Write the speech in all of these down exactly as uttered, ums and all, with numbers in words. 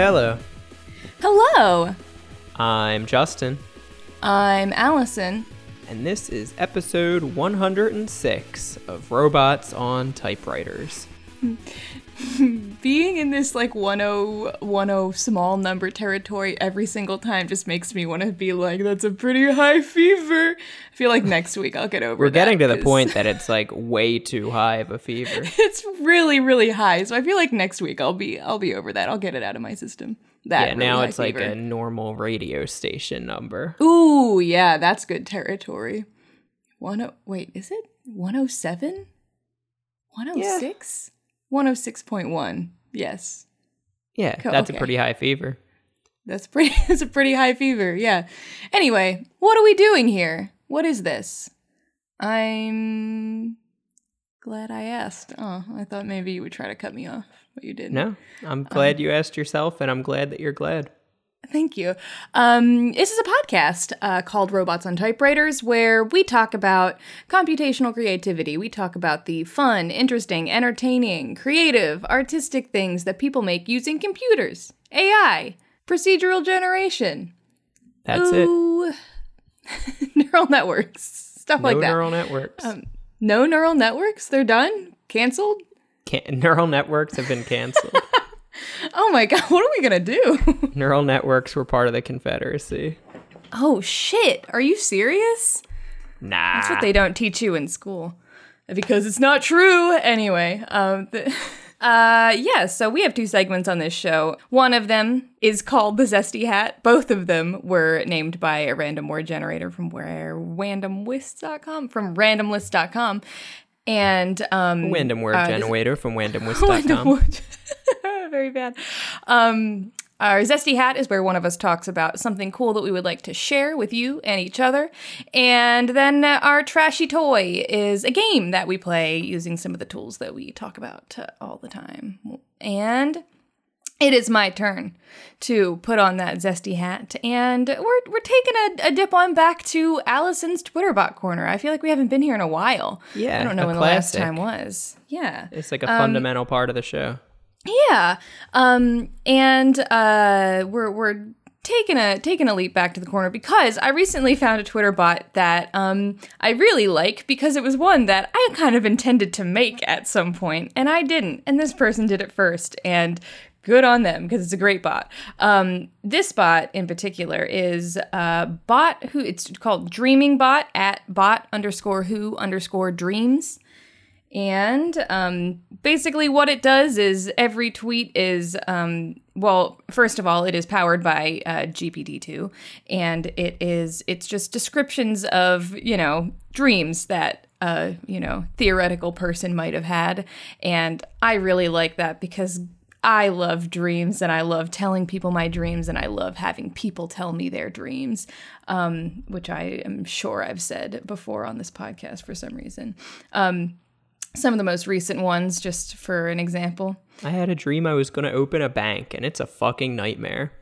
Hello. Hello. I'm Justin. I'm Allison. And this is episode one hundred six of Robots on Typewriters. Being in this like one oh one oh small number territory every single time just makes me want to be like, that's a pretty high fever. I feel like next week I'll get over it. We're getting to cause... the point that it's like way too high of a fever. It's really, really high. So I feel like next week I'll be I'll be over that. I'll get it out of my system. That yeah, really now it's fever. Like a normal radio station number. Ooh, yeah, that's good territory. One oh wait, is it one oh seven? one oh six? one oh six point one. Yes. Yeah, Co- that's okay. a pretty high fever. That's pretty that's a pretty high fever, yeah. Anyway, what are we doing here? What is this? I'm glad I asked. Oh, I thought maybe you would try to cut me off, but you didn't. No, I'm glad um, you asked yourself, and I'm glad that you're glad. Thank you. Um, this is a podcast uh, called Robots on Typewriters, where we talk about computational creativity. We talk about the fun, interesting, entertaining, creative, artistic things that people make using computers, A I, procedural generation. That's Ooh. it. Neural networks, stuff no like that. No neural networks. Um, no neural networks? They're done? Canceled? Can- neural networks have been canceled. Oh my god, what are we gonna do? Neural networks were part of the Confederacy. Oh shit, are you serious? Nah. That's what they don't teach you in school. Because it's not true! Anyway, um... Th- Uh, yeah, so we have two segments on this show. One of them is called The Zesty Hat. Both of them were named by a random word generator from where? Randomlists dot com? From randomlists dot com. And, um... Random word uh, generator from randomlists dot com. Very bad. Um... Our Zesty Hat is where one of us talks about something cool that we would like to share with you and each other. And then our Trashy Toy is a game that we play using some of the tools that we talk about uh, all the time. And it is my turn to put on that Zesty Hat. And we're we're taking a, a dip on back to Allison's Twitter Bot Corner. I feel like we haven't been here in a while. Yeah, I don't know when classic. The last time was. Yeah. It's like a um, fundamental part of the show. Yeah, um, and uh, we're we're taking a taking a leap back to the corner because I recently found a Twitter bot that um, I really like because it was one that I kind of intended to make at some point and I didn't, and this person did it first, and good on them because it's a great bot. Um, this bot in particular is uh, bot who it's called DreamingBot at bot underscore who underscore dreams. And um, basically what it does is every tweet is, um, well, first of all, it is powered by uh, G P T two. And it is, it's just descriptions of, you know, dreams that, uh, you know, theoretical person might have had. And I really like that because I love dreams and I love telling people my dreams and I love having people tell me their dreams, um, which I am sure I've said before on this podcast for some reason. Um Some of the most recent ones, just for an example. I had a dream I was going to open a bank, and it's a fucking nightmare.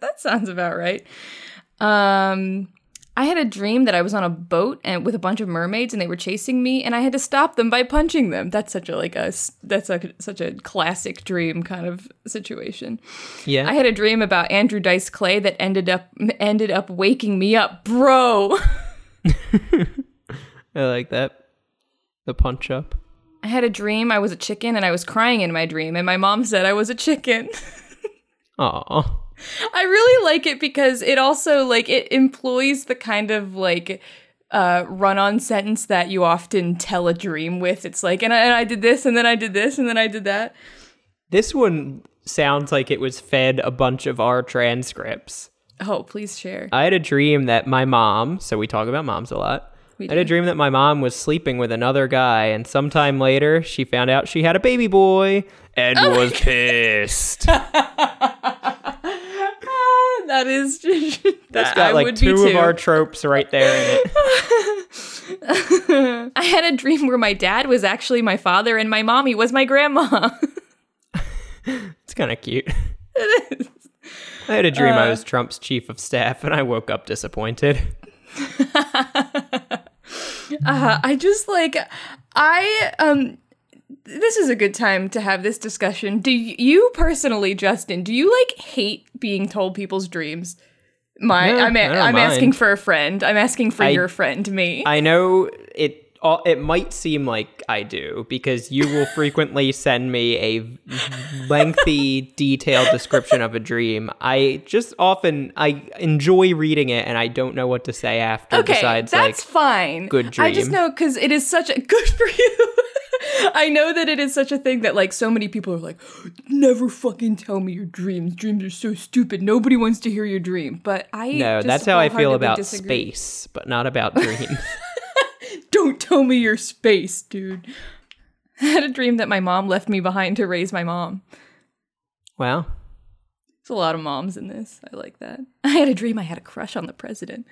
That sounds about right. Um, I had a dream that I was on a boat and with a bunch of mermaids, and they were chasing me, and I had to stop them by punching them. That's such a like a that's a, such a classic dream kind of situation. Yeah. I had a dream about Andrew Dice Clay that ended up ended up waking me up, bro. I like that. The punch up. I had a dream I was a chicken and I was crying in my dream and my mom said I was a chicken. Aw. I really like it because it also like it employs the kind of like uh, run-on sentence that you often tell a dream with. It's like, and I, and I did this and then I did this and then I did that. This one sounds like it was fed a bunch of our transcripts. Oh, please share. I had a dream that my mom, so we talk about moms a lot, I had a dream that my mom was sleeping with another guy, and sometime later, she found out she had a baby boy and oh was pissed. ah, that is just... That's got I like two of our tropes right there in it. I had a dream where my dad was actually my father and my mommy was my grandma. It's kind of cute. It is. I had a dream uh, I was Trump's chief of staff, and I woke up disappointed. uh, I just like I um this is a good time to have this discussion. Do you personally, Justin, do you like hate being told people's dreams? My, no, I'm, a- I'm asking for a friend. I'm asking for I, your friend, me. I know it. It might seem like I do, because you will frequently send me a lengthy, detailed description of a dream. I just often, I enjoy reading it, and I don't know what to say after. Okay, besides, that's like, fine. Good dream. I just know, because it is such a, good for you. I know that it is such a thing that, like, so many people are like, never fucking tell me your dreams. Dreams are so stupid. Nobody wants to hear your dream. But I No, just that's how I feel about disagree. Space, but not about dreams. Don't tell me your space, dude. I had a dream that my mom left me behind to raise my mom. Wow. There's a lot of moms in this. I like that. I had a dream I had a crush on the president.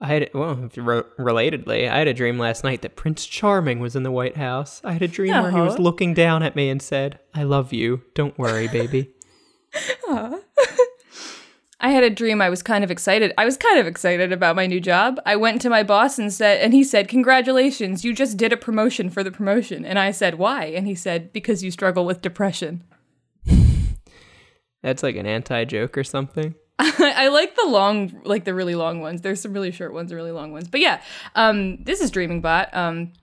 I had, well, re- relatedly, I had a dream last night that Prince Charming was in the White House. I had a dream uh-huh. where he was looking down at me and said, I love you. Don't worry, baby. Uh-huh. I had a dream I was kind of excited. I was kind of excited about my new job. I went to my boss and said, and he said, congratulations, you just did a promotion for the promotion. And I said, why? And he said, because you struggle with depression. That's like an anti-joke or something. I like the long, like the really long ones. There's some really short ones and really long ones. But yeah, um, this is DreamingBot. Um,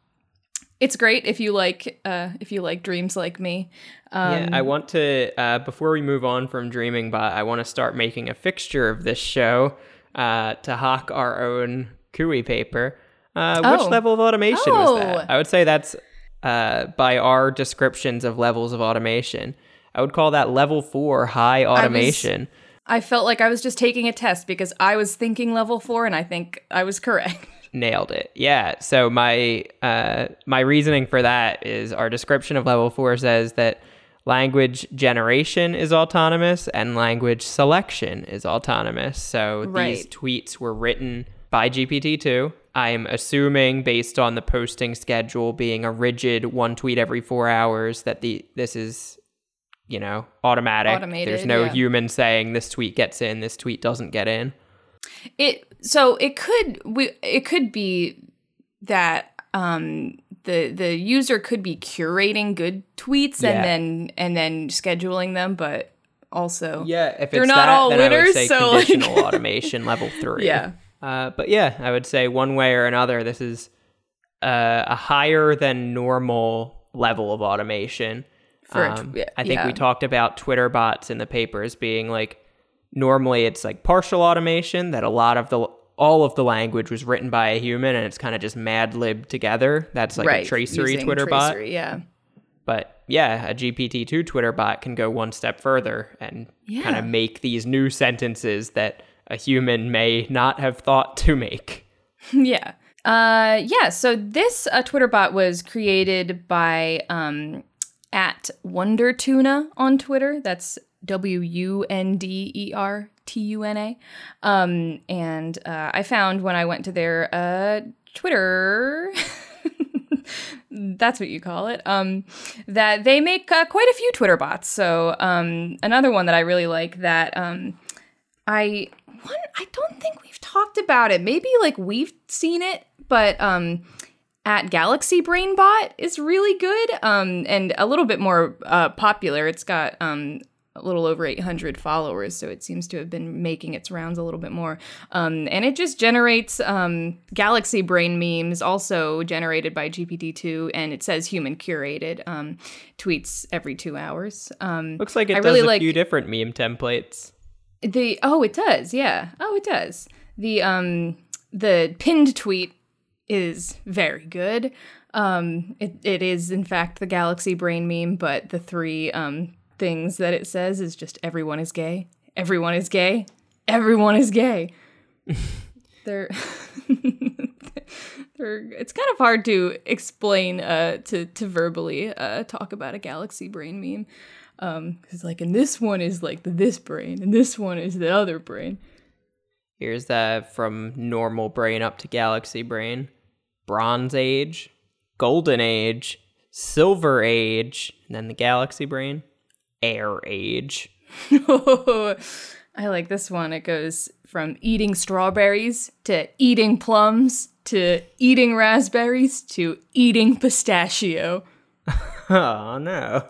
it's great if you like uh, if you like dreams like me. Um, yeah, I want to, uh, before we move on from DreamingBot, I want to start making a fixture of this show uh, to hawk our own K U I paper. Uh, oh. Which level of automation oh. was that? I would say that's uh, by our descriptions of levels of automation. I would call that level four high automation. I was- I felt like I was just taking a test because I was thinking level four, and I think I was correct. Nailed it. Yeah. So my uh, my reasoning for that is our description of level four says that language generation is autonomous and language selection is autonomous. So right. These tweets were written by G P T two. I'm assuming, based on the posting schedule being a rigid one tweet every four hours, that the this is... you know, automatic. Automated, there's no yeah. human saying this tweet gets in, this tweet doesn't get in. It so it could we it could be that um the the user could be curating good tweets yeah. and then and then scheduling them, but also yeah, if it's they're not that, all then winners. I would say so conditional like... automation level three. Yeah. Uh, but yeah, I would say one way or another, this is uh, a higher than normal level of automation. For a tw- um, I think yeah. we talked about Twitter bots in the papers being like, normally it's like partial automation, that a lot of the, all of the language was written by a human and it's kind of just mad-libbed together. That's like right. a tracery Using Twitter tracery, bot. Yeah. But yeah, a G P T two Twitter bot can go one step further and yeah. kind of make these new sentences that a human may not have thought to make. yeah. Uh, yeah. So this uh, Twitter bot was created by... Um, at WonderTuna on Twitter. That's W U N D E R T U N A. Um, and uh, I found when I went to their uh, Twitter, that's what you call it, um, that they make uh, quite a few Twitter bots. So um, another one that I really like that um, I one, I don't think we've talked about it. Maybe like we've seen it, but... Um, At Galaxy Brain Bot is really good um, and a little bit more uh, popular. It's got um, a little over eight hundred followers, so it seems to have been making its rounds a little bit more. Um, and it just generates um, Galaxy Brain memes, also generated by G P T two, and it says human curated um, tweets every two hours. Um, Looks like it I does really a like few different meme templates. The oh, it does, yeah. Oh, it does. The um, the pinned tweet is very good. Um, it, it is, in fact, the Galaxy Brain meme, but the three um, things that it says is just everyone is gay, everyone is gay, everyone is gay. they're, they're, it's kind of hard to explain, uh, to, to verbally uh, talk about a Galaxy Brain meme. Um, 'cause like, and this one is like the this brain, and this one is the other brain. Here's the from normal brain up to Galaxy Brain. Bronze Age, Golden Age, Silver Age, and then the Galaxy Brain, Air Age. Oh, I like this one. It goes from eating strawberries to eating plums to eating raspberries to eating pistachio. Oh, no.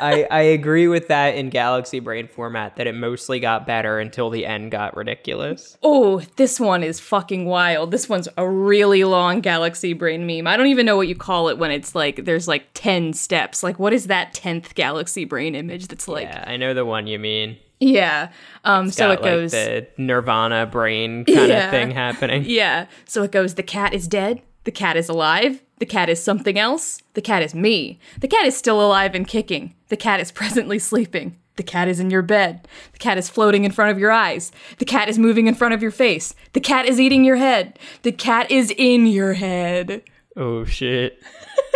I, I agree with that in Galaxy Brain format, that it mostly got better until the end got ridiculous. Oh, this one is fucking wild. This one's a really long Galaxy Brain meme. I don't even know what you call it when it's like, there's like ten steps. Like, what is that tenth Galaxy Brain image that's like... Yeah, I know the one you mean. Yeah. Um, it's so got, it goes... like, the Nirvana brain kind yeah. of thing happening. Yeah. So it goes, the cat is dead, the cat is alive, the cat is something else, the cat is me, the cat is still alive and kicking, the cat is presently sleeping, the cat is in your bed, the cat is floating in front of your eyes, the cat is moving in front of your face, the cat is eating your head, the cat is in your head. Oh, shit.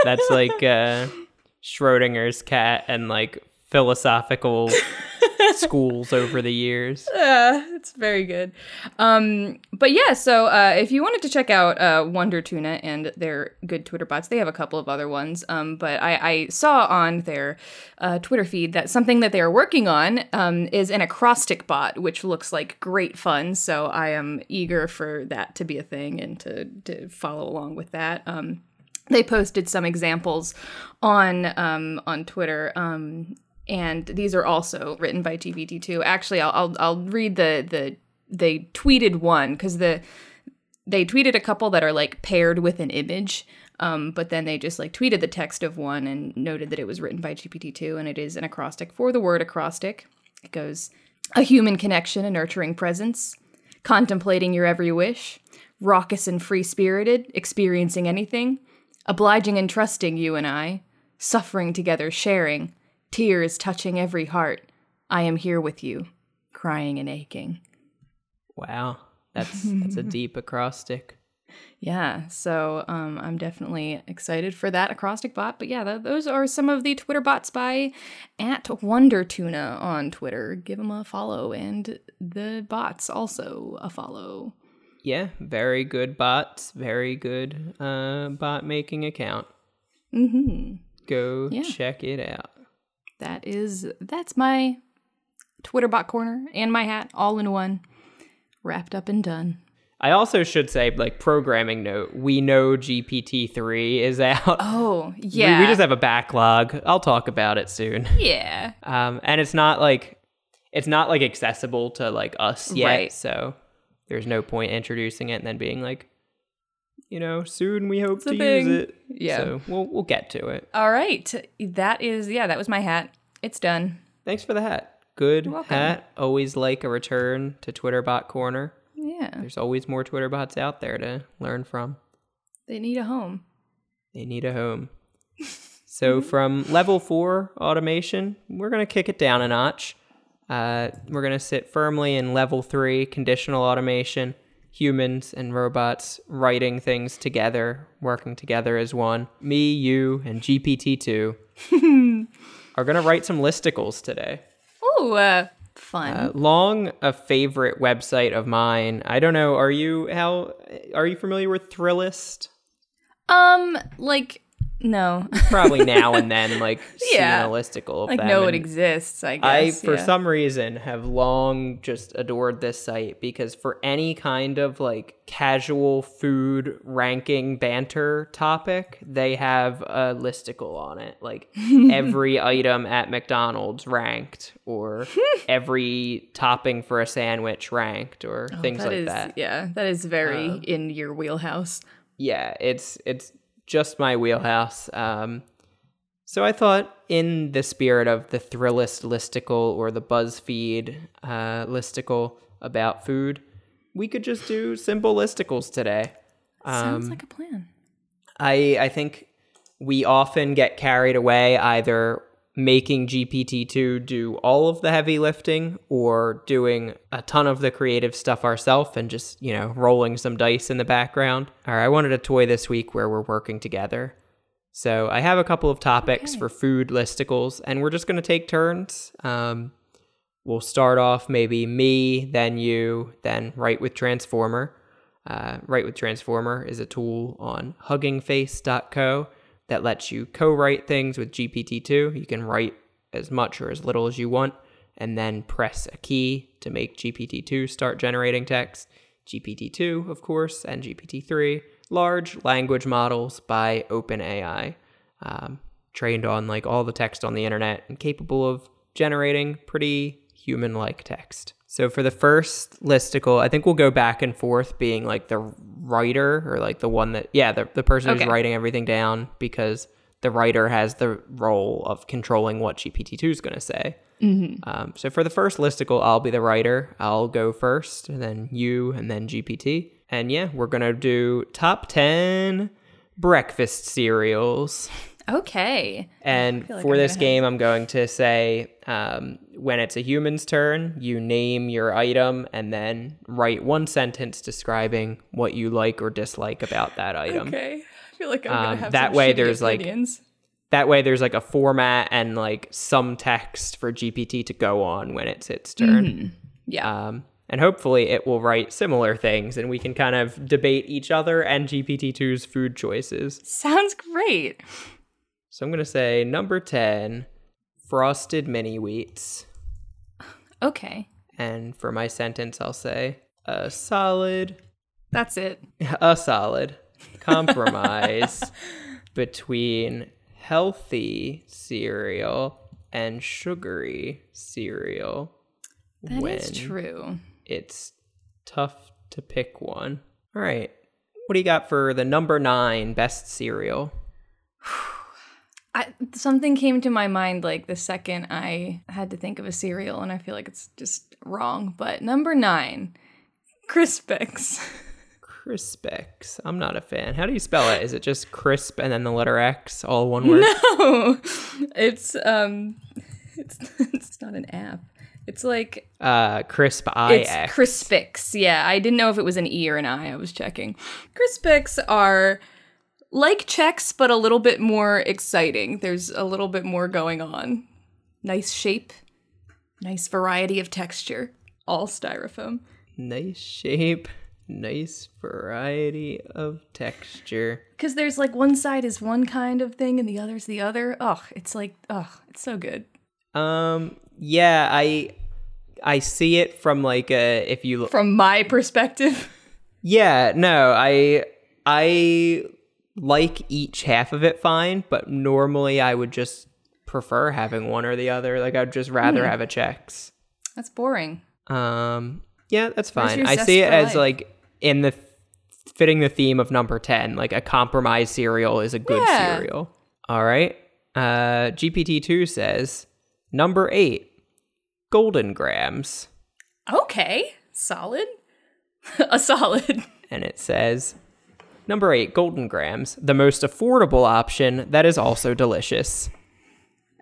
That's like uh, Schrodinger's cat and like philosophical schools over the years. Uh, it's very good. Um, but yeah, so uh, if you wanted to check out uh, WonderTuna and their good Twitter bots, they have a couple of other ones. Um, but I, I saw on their uh, Twitter feed that something that they are working on um, is an acrostic bot, which looks like great fun. So I am eager for that to be a thing and to, to follow along with that. Um, they posted some examples on um, on Twitter. Um, And these are also written by G P T two. Actually, I'll I'll, I'll read the, the they tweeted one because the they tweeted a couple that are like paired with an image, um, but then they just like tweeted the text of one and noted that it was written by G P T two, and it is an acrostic for the word acrostic. It goes, a human connection, a nurturing presence, contemplating your every wish, raucous and free-spirited, experiencing anything, obliging and trusting you and I, suffering together, sharing, tears touching every heart. I am here with you, crying and aching. Wow, that's that's a deep acrostic. Yeah, so um, I'm definitely excited for that acrostic bot. But yeah, th- those are some of the Twitter bots by at WonderTuna on Twitter. Give them a follow, and the bots also a follow. Yeah, very good bots, very good uh, bot making account. Mm-hmm. Go yeah. check it out. That is, that's my Twitter bot corner and my hat all in one, wrapped up and done. I also should say, like, programming note, we know G P T three is out. Oh, yeah. We, we just have a backlog. I'll talk about it soon. Yeah. Um, and it's not like, it's not like accessible to like us yet. Right. So there's no point introducing it and then being like, you know, soon we hope it's to use it. Yeah. So we'll, we'll get to it. All right. That is, yeah, that was my hat. It's done. Thanks for the hat. Good hat. Always like a return to Twitter bot corner. Yeah. There's always more Twitter bots out there to learn from. They need a home. They need a home. So from level four automation, we're going to kick it down a notch. Uh, we're going to sit firmly in level three conditional automation. Humans and robots writing things together, working together as one. Me, you, and G P T two are going to write some listicles today. Ooh, uh, fun. Uh, long a favorite website of mine. I don't know, are you how are you familiar with Thrillist? Um, like no. Probably now and then, like yeah. seeing a listicle of like them. Know it exists, I guess. I, for yeah. some reason, have long just adored this site because for any kind of like casual food ranking banter topic, they have a listicle on it. Like every item at McDonald's ranked, or every topping for a sandwich ranked, or oh, things that like is, that. Yeah, that is very um, in your wheelhouse. Yeah, it's it's. Just my wheelhouse. Um, so I thought, in the spirit of the Thrillist listicle or the BuzzFeed uh, listicle about food, we could just do simple listicles today. Um, Sounds like a plan. I I think we often get carried away either making G P T two do all of the heavy lifting or doing a ton of the creative stuff ourselves and just, you know, rolling some dice in the background. All right, I wanted a toy this week where we're working together. So I have a couple of topics okay. for food listicles, and we're just going to take turns. Um, we'll start off maybe me, then you, then Write with Transformer. Uh, Write with Transformer is a tool on hugging face dot co. that lets you co-write things with G P T two. You can write as much or as little as you want, and then press a key to make G P T two start generating text. G P T two, of course, and G P T three, large language models by OpenAI. um, trained on like all the text on the internet and capable of generating pretty human-like text. So for the first listicle, I think we'll go back and forth being like the writer or like the one that, yeah, the, the person okay. who's writing everything down, because the writer has the role of controlling what G P T two is going to say. Mm-hmm. Um, so for the first listicle, I'll be the writer. I'll go first, and then you, and then G P T. And yeah, we're going to do top ten breakfast cereals. Okay. And like for I'm this game, I'm going to say um, when it's a human's turn, you name your item and then write one sentence describing what you like or dislike about that item. Okay. I feel like I'm um, going to have that some way there's like That way there's like a format and like some text for G P T to go on when it's its turn. Mm-hmm. Yeah. Um, and hopefully it will write similar things and we can kind of debate each other and G P T two's food choices. Sounds great. So I'm going to say number ten, Frosted Mini Wheats. Okay. And for my sentence, I'll say a solid. That's it. A solid compromise between healthy cereal and sugary cereal. That is true. It's tough to pick one. All right. What do you got for the number nine best cereal? I, something came to my mind like the second I had to think of a cereal, and I feel like it's just wrong. But number nine, Crispix. Crispix. I'm not a fan. How do you spell it? Is it just crisp and then the letter X, all one word? No, it's um, it's it's not an app. It's like uh, Crisp I X. It's Crispix. Yeah, I didn't know if it was an E or an I. I was checking. Crispix are like Chex, but a little bit more exciting. There's a little bit more going on. Nice shape. Nice variety of texture. All styrofoam. Nice shape. Nice variety of texture. Because there's like one side is one kind of thing and the other's the other. Oh, it's like, oh, it's so good. Um, yeah, I I see it from like a, if you look. From my perspective? Yeah, no, I I... like each half of it fine, but normally I would just prefer having one or the other. Like I'd just rather mm. have a Chex. That's boring. Um, yeah, that's fine. I see it as life? Like in the fitting the theme of number ten, like a compromise cereal is a good yeah. cereal. All right. Uh, G P T two says number eight, Golden Grahams. Okay, solid. A solid. And it says number eight, Golden Grahams, the most affordable option that is also delicious.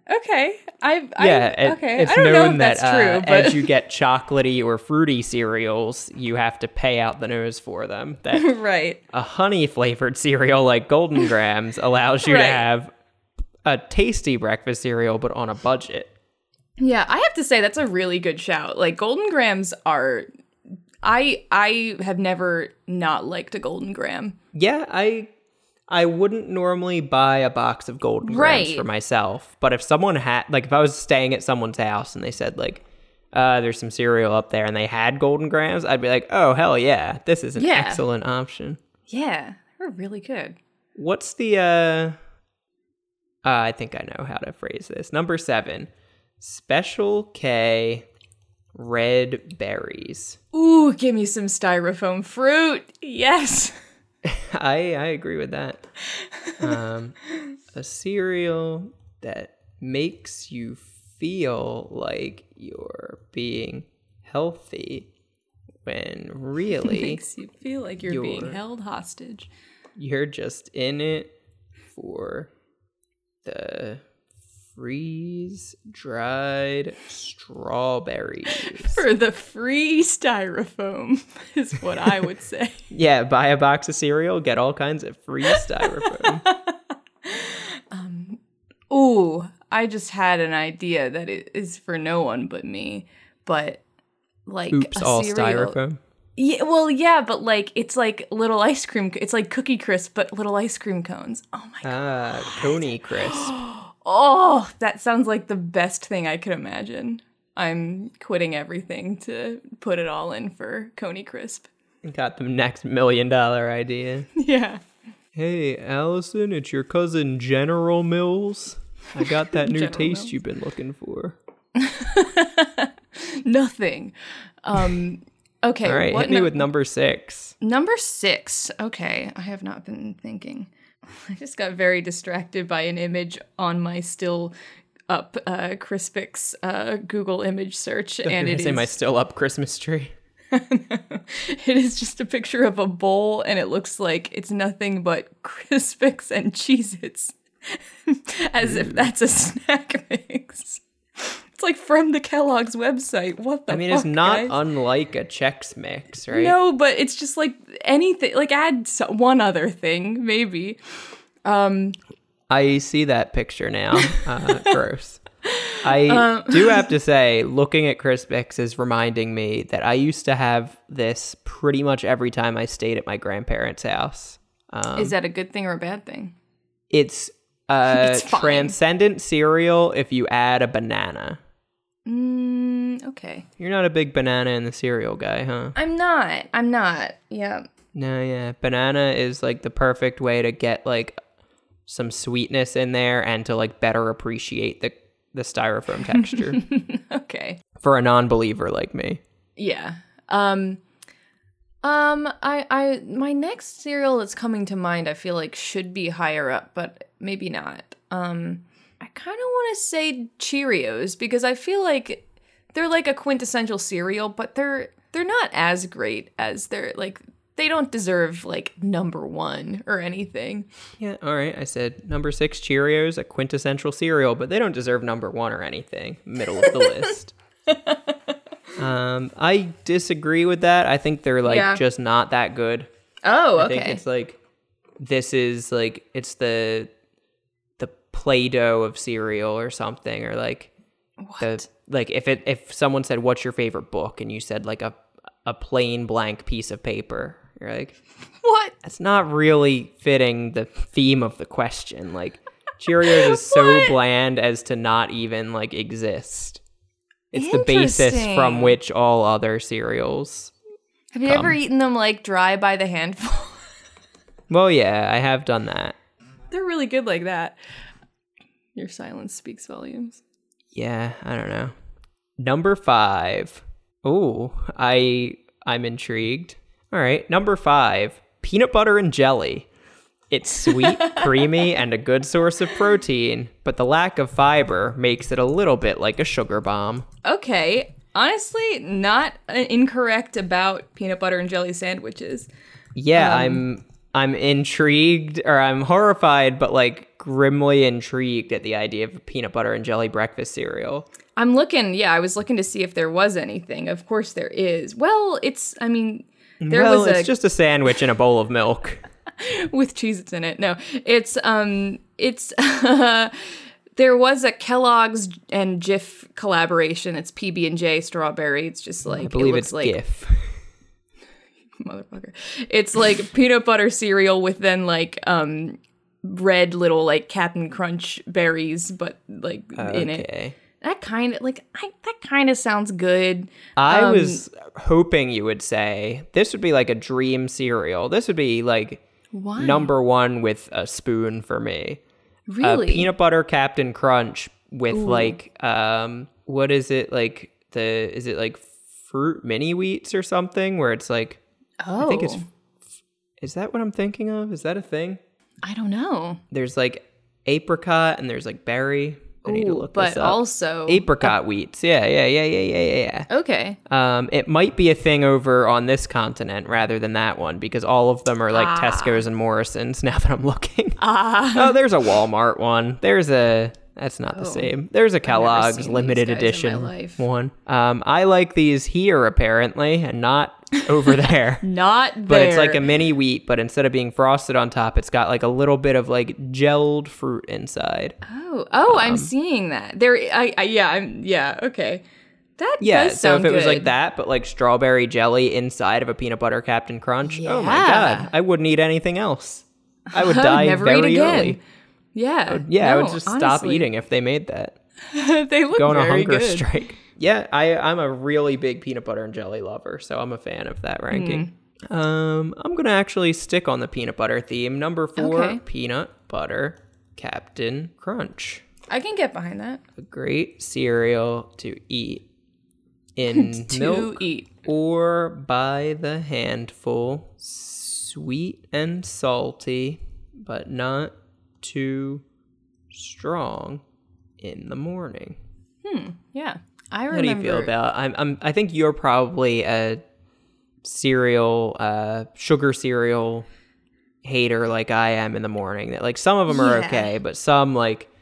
Okay. I, I yeah, it, okay. It's I don't known know if that that's true, uh, but as you get chocolatey or fruity cereals, you have to pay out the nose for them. That right. A honey-flavored cereal like Golden Grahams allows you right. to have a tasty breakfast cereal, but on a budget. Yeah, I have to say that's a really good shout. Like, Golden Grahams are... I I have never not liked a Golden Graham. Yeah, I I wouldn't normally buy a box of Golden Grahams right. for myself. But if someone had, like if I was staying at someone's house and they said like, uh, there's some cereal up there and they had Golden Grahams, I'd be like, oh, hell yeah, this is an yeah. excellent option. Yeah, they're really good. What's the, uh, uh, I think I know how to phrase this. Number seven, Special K Red berries. Ooh, give me some styrofoam fruit. Yes. I I agree with that. Um, a cereal that makes you feel like you're being healthy when really makes you feel like you're, you're being held hostage. You're just in it for the freeze-dried strawberries. For the free styrofoam is what I would say. Yeah, buy a box of cereal, get all kinds of free styrofoam. um, ooh, I just had an idea that it is for no one but me, but like Oops, a all cereal. Styrofoam? Yeah, well, yeah, but like it's like little ice cream. It's like Cookie Crisp, but little ice cream cones. Oh my god. Ah, Coney Crisp. Oh, that sounds like the best thing I could imagine. I'm quitting everything to put it all in for Coney Crisp. Got the next million dollar idea. Yeah. Hey, Allison, it's your cousin General Mills. I got that new taste Mills. You've been looking for. Nothing. Um, okay. All right, what hit me no- with number six. Number six. Okay, I have not been thinking. I just got very distracted by an image on my still up uh, Crispix uh, Google image search. And it is say my still up Christmas tree. It is just a picture of a bowl, and it looks like it's nothing but Crispix and Cheez-Its, as Ooh. If that's a snack mix. It's like from the Kellogg's website. What the fuck, I mean, fuck, it's not guys? Unlike a Chex mix, right? No, but it's just like anything. Like, add so- one other thing, maybe. Um, I see that picture now. Uh, gross. I um, do have to say, looking at Crispix is reminding me that I used to have this pretty much every time I stayed at my grandparents' house. Um, is that a good thing or a bad thing? It's uh, a transcendent cereal if you add a banana. Mm, okay. You're not a big banana in the cereal guy, huh? I'm not. I'm not. Yeah. No, yeah. Banana is like the perfect way to get like some sweetness in there and to like better appreciate the the styrofoam texture. Okay. For a non-believer like me. Yeah. Um, um, I, I, my next cereal that's coming to mind, I feel like should be higher up, but maybe not. Um, I kind of want to say Cheerios because I feel like they're like a quintessential cereal, but they're, they're not as great as they're like, they don't deserve like number one or anything. Yeah, all right. I said number six Cheerios, a quintessential cereal, but they don't deserve number one or anything. Middle of the list. Um, I disagree with that. I think they're like yeah. just not that good. Oh, okay. I think it's like this is like it's the the Play-Doh of cereal or something, or like what? The, like if it if someone said what's your favorite book and you said like a a plain blank piece of paper. You're like, what? That's not really fitting the theme of the question. Like, Cheerios is so bland as to not even, like, exist. It's the basis from which all other cereals Have you come. Ever eaten them, like, dry by the handful? Well, yeah, I have done that. They're really good like that. Your silence speaks volumes. Yeah, I don't know. Number five. Ooh, I, I'm intrigued. All right, number five, peanut butter and jelly. It's sweet, creamy, and a good source of protein, but the lack of fiber makes it a little bit like a sugar bomb. Okay, honestly, not incorrect about peanut butter and jelly sandwiches. Yeah, um, I'm I'm intrigued, or I'm horrified, but like grimly intrigued at the idea of a peanut butter and jelly breakfast cereal. I'm looking, yeah, I was looking to see if there was anything. Of course there is. Well, it's, I mean... There well, was a... it's just a sandwich and a bowl of milk. With Cheez-Its in it. No, it's, um, it's, uh, there was a Kellogg's and Jif collaboration. It's P B and J strawberry. It's just like, I believe it it's like... Gif. Motherfucker. It's like peanut butter cereal with then like, um, red little like Captain Crunch berries, but like okay. in it. That kind of like I, that kind of sounds good. I um, was hoping you would say this would be like a dream cereal. This would be like why? Number one with a spoon for me. Really, uh, peanut butter Captain Crunch with Ooh. Like um, what is it like the is it like fruit mini wheats or something where it's like oh I think it's is that what I'm thinking of? Is that a thing? I don't know. There's like apricot and there's like berry. I need Ooh, to look but this up. Also apricot uh, wheats. Yeah, yeah, yeah, yeah, yeah, yeah. Okay. Um, it might be a thing over on this continent rather than that one because all of them are like ah. Tesco's and Morrison's now that I'm looking. Ah. Oh, there's a Walmart one. There's a that's not oh. the same. There's a Kellogg's limited edition one. Um, I like these here apparently and not over there. Not there. But it's like a mini wheat, but instead of being frosted on top, it's got like a little bit of like gelled fruit inside. Oh, oh, um, I'm seeing that. There, I, I yeah, I'm, yeah, okay. That yeah, does sound good. Yeah, so if it good. Was like that, but like strawberry jelly inside of a peanut butter Captain Crunch, yeah. Oh my God, I wouldn't eat anything else. I would die I would never very eat again. Early. Yeah. I would, yeah, no, I would just honestly. Stop eating if they made that. They look Go on very a hunger good. Strike. Yeah, I, I'm a really big peanut butter and jelly lover, so I'm a fan of that ranking. Um, I'm going to actually stick on the peanut butter theme. Number four, okay. Peanut Butter Captain Crunch. I can get behind that. A great cereal to eat in to milk eat. Or by the handful. Sweet and salty, but not too strong in the morning. Hmm. Yeah. I remember. How do you feel about? I'm. I'm. I think you're probably a cereal, uh, sugar cereal hater, like I am in the morning. That like some of them are yeah. okay, but some like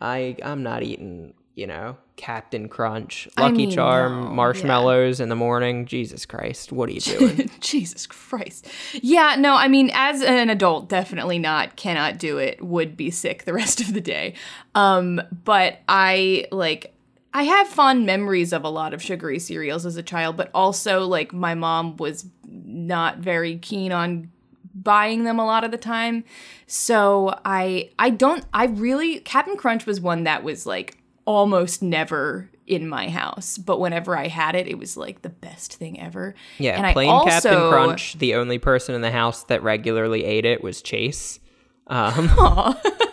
I. I'm not eating. You know, Captain Crunch, Lucky I mean, Charm, no. marshmallows yeah. in the morning. Jesus Christ, what are you doing? Jesus Christ. Yeah. No. I mean, as an adult, definitely not. Cannot do it. Would be sick the rest of the day. Um. But I like. I have fond memories of a lot of sugary cereals as a child, but also, like, my mom was not very keen on buying them a lot of the time. So I I don't, I really, Captain Crunch was one that was, like, almost never in my house. But whenever I had it, it was, like, the best thing ever. Yeah, and plain I also, Captain Crunch, the only person in the house that regularly ate it was Chase. Um, Aww.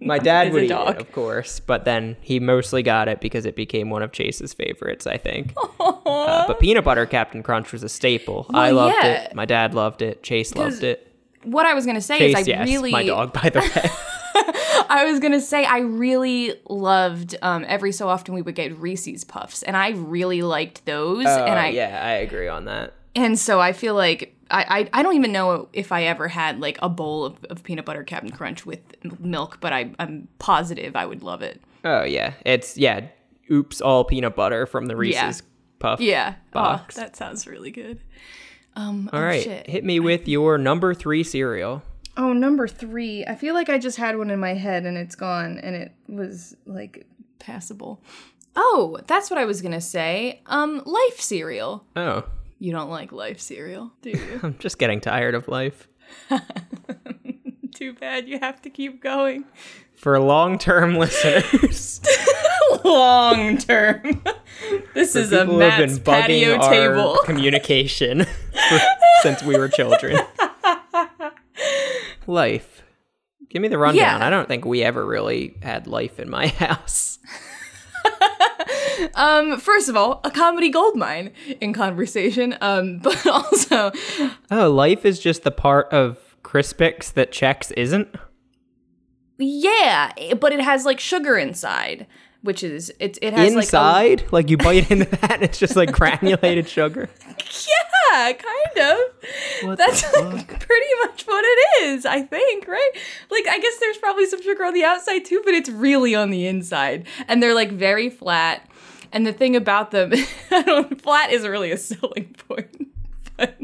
My dad would eat it, of course, but then he mostly got it because it became one of Chase's favorites, I think. Uh, but peanut butter Captain Crunch was a staple. Well, I loved yeah. it. My dad loved it. Chase loved it. What I was going to say Chase, is I yes, really... my dog, by the way. I was going to say I really loved, um, every so often we would get Reese's Puffs, and I really liked those. Oh, and I, yeah, I agree on that. And so I feel like... I, I don't even know if I ever had, like, a bowl of, of peanut butter Captain Crunch with milk, but I, I'm positive I would love it. Oh, yeah. It's, yeah, oops, all peanut butter from the Reese's yeah. Puff yeah. box. Oh, that sounds really good. Um, all oh, right, shit. Hit me with your number three cereal. Oh, number three. I feel like I just had one in my head, and it's gone, and it was, like, passable. Oh, that's what I was going to say. Um, Life cereal. Oh, you don't like Life cereal, do you? I'm just getting tired of Life. Too bad you have to keep going. For long-term listeners. Long-term. This For is a Matt's patio table. Communication for, since we were children. Life. Give me the rundown. Yeah. I don't think we ever really had Life in my house. Um, first of all, a comedy goldmine in conversation, um, but also... Oh, Life is just the part of Crispix that Chex isn't? Yeah, but it has, like, sugar inside, which is... It, it has inside? Like, a... like, you bite into that and it's just, like, granulated sugar? Yeah, kind of. What That's, like, pretty much what it is, I think, right? Like, I guess there's probably some sugar on the outside, too, but it's really on the inside. And they're, like, very flat... And the thing about them, I don't, flat isn't really a selling point, but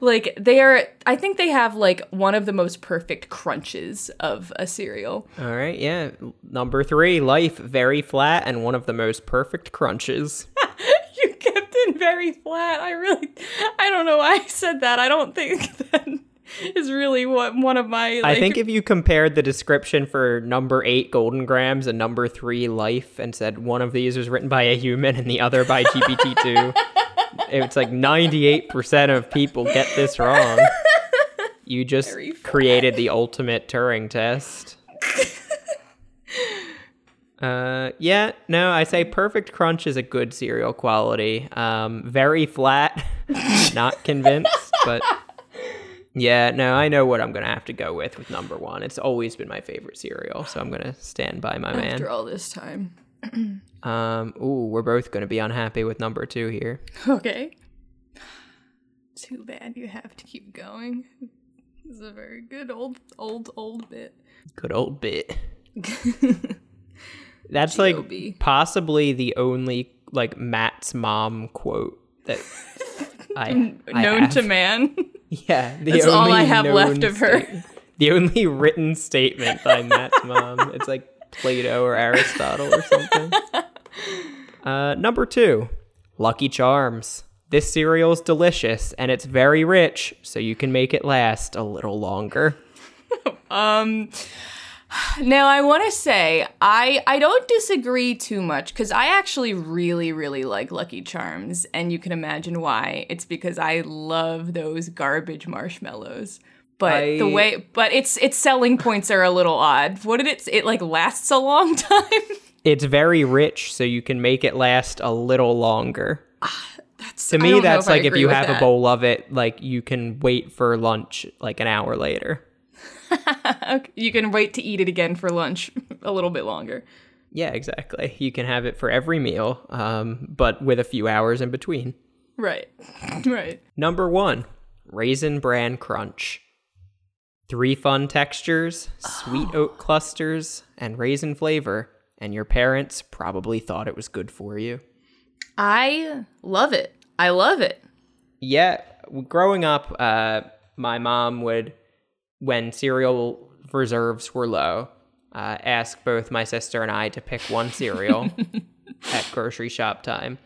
like they are, I think they have like one of the most perfect crunches of a cereal. All right. Yeah. Number three, Life, very flat and one of the most perfect crunches. You kept in very flat. I really, I don't know why I said that. I don't think that is really what one of my... Like, I think if you compared the description for number eight Golden Grahams and number three Life and said one of these was written by a human and the other by G P T two, it's like ninety-eight percent of people get this wrong. You just created the ultimate Turing test. Uh, yeah, no, I say perfect crunch is a good cereal quality. Um, very flat. Not convinced, but... Yeah, no, I know what I'm going to have to go with with number one. It's always been my favorite cereal, so I'm going to stand by my man. After all this time. um, ooh, we're both going to be unhappy with number two here. Okay. Too bad you have to keep going. This is a very good old, old, old bit. Good old bit. That's G O B. Like possibly the only like Matt's mom quote that I, I known have. To man. Yeah, the that's only all I have left of her. Sta- the only written statement by Matt's mom. It's like Plato or Aristotle or something. Uh, number two, Lucky Charms. This cereal's delicious and it's very rich, so you can make it last a little longer. um, Now, I want to say, I, I don't disagree too much, because I actually really, really like Lucky Charms, and you can imagine why. It's because I love those garbage marshmallows. But I... the way, but its its selling points are a little odd. What did it, it like lasts a long time? It's very rich, so you can make it last a little longer. Ah, that's, to me, that's like if you have that. a bowl of it, like you can wait for lunch like an hour later. Okay. You can wait to eat it again for lunch a little bit longer. Yeah, exactly. You can have it for every meal, um, but with a few hours in between. Right, right. Number one, Raisin Bran Crunch. Three fun textures, sweet oh. oat clusters, and raisin flavor, and your parents probably thought it was good for you. I love it. I love it. Yeah. Growing up, uh, my mom would, when cereal reserves were low, uh, ask both my sister and I to pick one cereal at grocery shop time.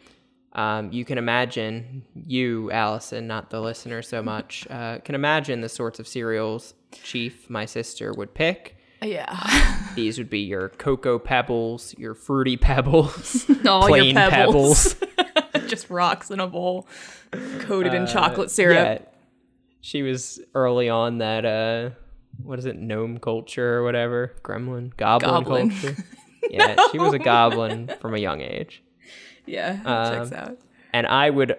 Um, you can imagine, you, Allison, not the listener so much, uh, can imagine the sorts of cereals Chief, my sister, would pick. Yeah. These would be your Cocoa Pebbles, your Fruity Pebbles, all plain your pebbles. pebbles. Just rocks in a bowl coated uh, in chocolate syrup. Yeah. She was early on that, uh, what is it, gnome culture or whatever? Gremlin? Goblin, goblin. culture? Yeah, no. She was a goblin from a young age. Yeah, that um, checks out. And I would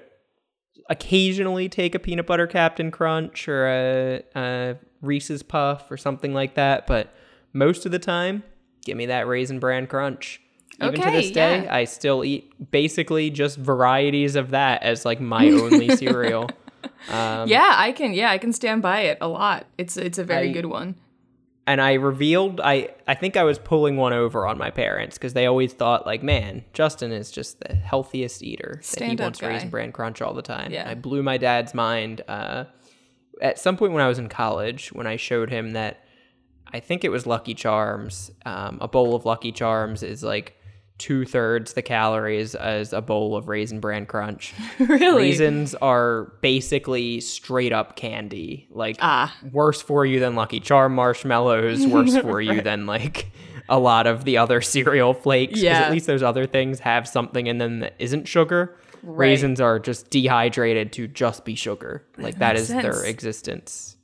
occasionally take a peanut butter Captain Crunch or a, a Reese's Puff or something like that, but most of the time, give me that Raisin Bran Crunch. Even okay, to this day, yeah. I still eat basically just varieties of that as like my only cereal. Um, yeah, I can. Yeah, I can stand by it a lot. It's it's a very I, good one. And I revealed, I, I think I was pulling one over on my parents because they always thought like, man, Justin is just the healthiest eater. Stand and he wants guy. Raisin Bran Crunch all the time. Yeah. I blew my dad's mind uh, at some point when I was in college when I showed him that I think it was Lucky Charms. Um, a bowl of Lucky Charms is like two thirds the calories as a bowl of Raisin Bran Crunch. Really? Raisins are basically straight up candy. Like ah. worse for you than Lucky Charm marshmallows, worse for right. you than like a lot of the other cereal flakes. Because yeah. at least those other things have something in them that isn't sugar. Right. Raisins are just dehydrated to just be sugar. Like that, that is sense. Their existence.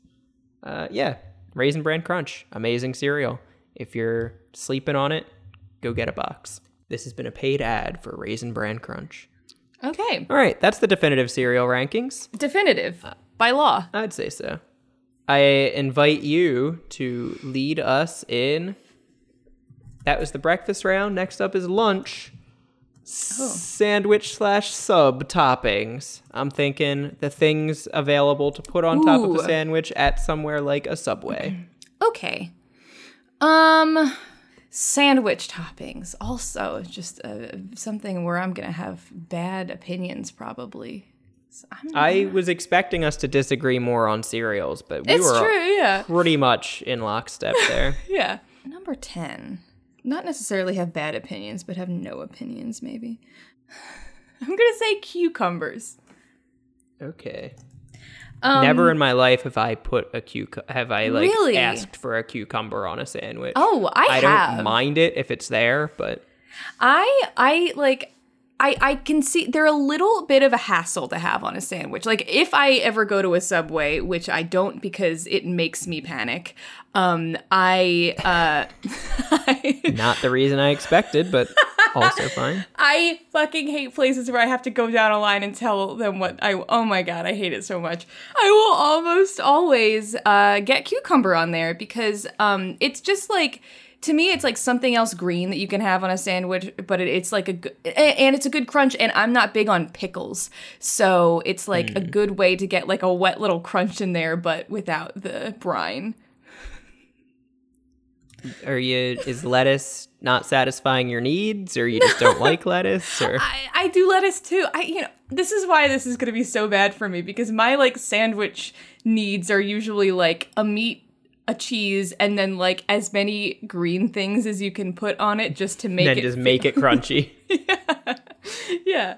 Uh, yeah. Raisin Bran Crunch, amazing cereal. If you're sleeping on it, go get a box. This has been a paid ad for Raisin Bran Crunch. Okay. All right, that's the definitive cereal rankings. Definitive, by law. I'd say so. I invite you to lead us in. That was the breakfast round. Next up is lunch. Oh. Sandwich slash sub toppings. I'm thinking the things available to put on Ooh. Top of a sandwich at somewhere like a Subway. Okay. Um, sandwich toppings. Also, just uh, something where I'm going to have bad opinions probably. So I'm gonna... I was expecting us to disagree more on cereals, but we it's were true, yeah. pretty much in lockstep there. Yeah. Number ten. Not necessarily have bad opinions, but have no opinions, maybe. I'm going to say cucumbers. Okay. Um, Never in my life have I put a cucumber, have I like really? asked for a cucumber on a sandwich. Oh, I, I have. I don't mind it if it's there, but. I, I like, I, I can see they're a little bit of a hassle to have on a sandwich. Like if I ever go to a Subway, which I don't because it makes me panic. Um, I, uh, I, not the reason I expected, but also fine. I fucking hate places where I have to go down a line and tell them what I, oh my God, I hate it so much. I will almost always, uh, get cucumber on there because, um, it's just like, to me, it's like something else green that you can have on a sandwich, but it, it's like a good, and it's a good crunch, and I'm not big on pickles. So it's like mm. a good way to get like a wet little crunch in there, but without the brine. Are you, is lettuce not satisfying your needs, or you just don't like lettuce? Or I, I do lettuce too. I, you know, this is why this is going to be so bad for me, because my like sandwich needs are usually like a meat, a cheese, and then like as many green things as you can put on it just to make then it. Then just make it crunchy. Yeah. Yeah.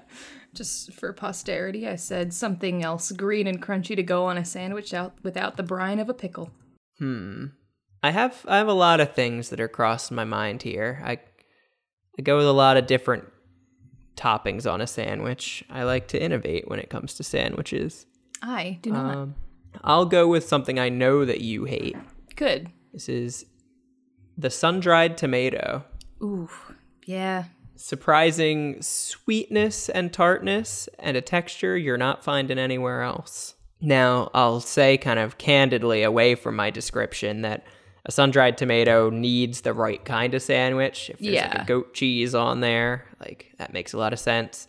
Just for posterity, I said something else green and crunchy to go on a sandwich out without the brine of a pickle. Hmm. I have I have a lot of things that are crossing my mind here. I, I go with a lot of different toppings on a sandwich. I like to innovate when it comes to sandwiches. I do not. Um, I'll go with something I know that you hate. Good. This is the sun-dried tomato. Ooh, yeah. Surprising sweetness and tartness and a texture you're not finding anywhere else. Now, I'll say kind of candidly away from my description that a sun-dried tomato needs the right kind of sandwich. If there's yeah. like a goat cheese on there, like that makes a lot of sense.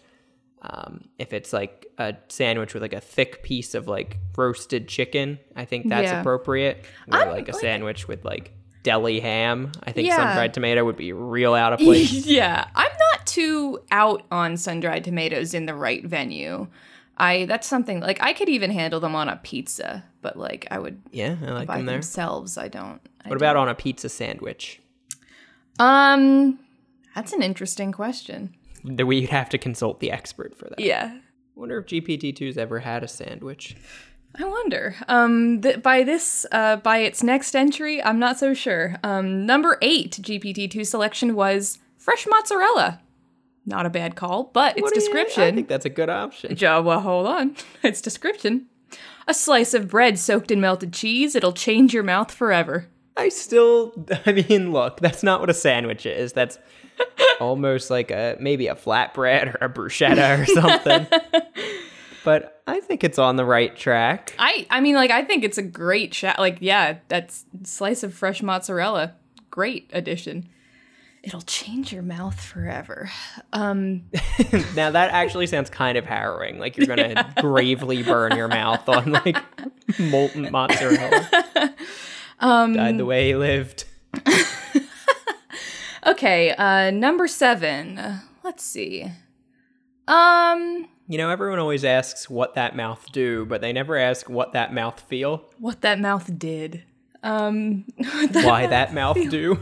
Um, if it's like a sandwich with like a thick piece of like roasted chicken, I think that's yeah. appropriate. Or I'm, like a like, sandwich with like deli ham. I think yeah. sun-dried tomato would be real out of place. yeah. I'm not too out on sun-dried tomatoes in the right venue. I that's something like I could even handle them on a pizza, but like I would yeah, I like buy them there. Themselves. I don't. I what about don't. on a pizza sandwich? Um, that's an interesting question. That we'd have to consult the expert for that. Yeah. I wonder if G P T two's ever had a sandwich. I wonder. Um, th- by this, uh, by its next entry, I'm not so sure. Um, number eight G P T two selection was fresh mozzarella. Not a bad call, but its description. You, I think that's a good option. Yeah, well, hold on. Its description. A slice of bread soaked in melted cheese. It'll change your mouth forever. I still, I mean, look, that's not what a sandwich is. That's almost like a maybe a flatbread or a bruschetta or something. But I think it's on the right track. I, I mean, like, I think it's a great, sh- like, yeah, that's slice of fresh mozzarella. Great addition. It'll change your mouth forever. Um, now that actually sounds kind of harrowing. Like you're going to yeah. gravely burn your mouth on like molten mozzarella. Um, Died the way he lived. okay, uh, number seven. Let's see. Um, you know, everyone always asks what that mouth do, but they never ask what that mouth feel. What that mouth did. Um, that Why mouth that mouth feel. do.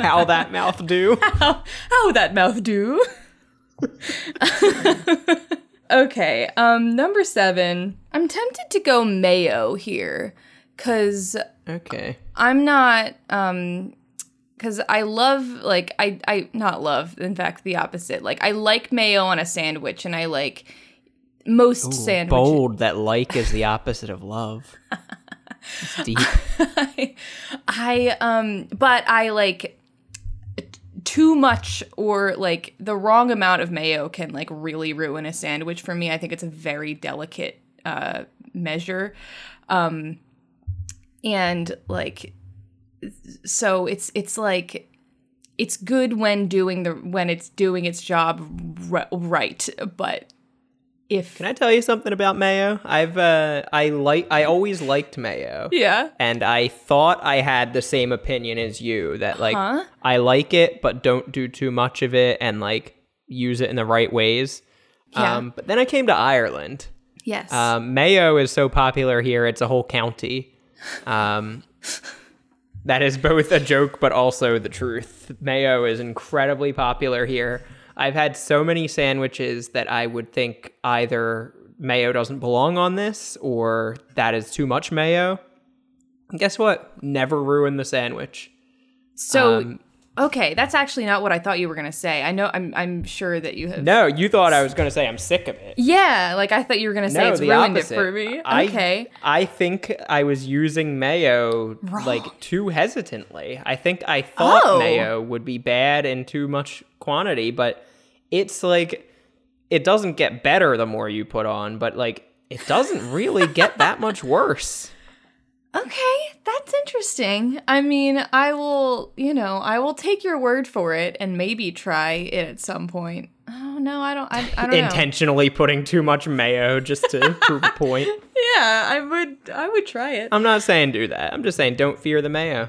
How that mouth do. How, how that mouth do. okay, um, number seven. I'm tempted to go mayo here, because okay. I'm not, um, because I love, like, I, I, not love, in fact, the opposite. Like, I like mayo on a sandwich, and I like most Ooh, sandwiches. Bold, that like is the opposite of love. It's deep. I, I, um, but I, like, too much or, like, the wrong amount of mayo can, like, really ruin a sandwich for me. I think it's a very delicate uh, measure. Um, and, like, so it's, it's, like, it's good when doing the, when it's doing its job r- right, but... If. Can I tell you something about mayo? I've uh, I like I always liked mayo. Yeah. And I thought I had the same opinion as you that like huh? I like it, but don't do too much of it and like use it in the right ways. Yeah. Um, but then I came to Ireland. Yes. Um, mayo is so popular here; it's a whole county. Um, that is both a joke, but also the truth. Mayo is incredibly popular here. I've had so many sandwiches that I would think either mayo doesn't belong on this or that is too much mayo. And guess what? Never ruin the sandwich. So, um, okay, that's actually not what I thought you were going to say. I know, I'm I'm sure that you have... No, you thought I was going to say I'm sick of it. Yeah, like I thought you were going to say no, it's ruined opposite. It for me. I, okay. I think I was using mayo Wrong. like too hesitantly. I think I thought oh. mayo would be bad and too much... quantity, but it's like it doesn't get better the more you put on, but like it doesn't really get that much worse. Okay, that's interesting. I mean, I will, you know, I will take your word for it and maybe try it at some point. Oh no, I don't. I, I don't intentionally know. Putting too much mayo just to prove a point. Yeah, I would. I would try it. I'm not saying do that. I'm just saying don't fear the mayo.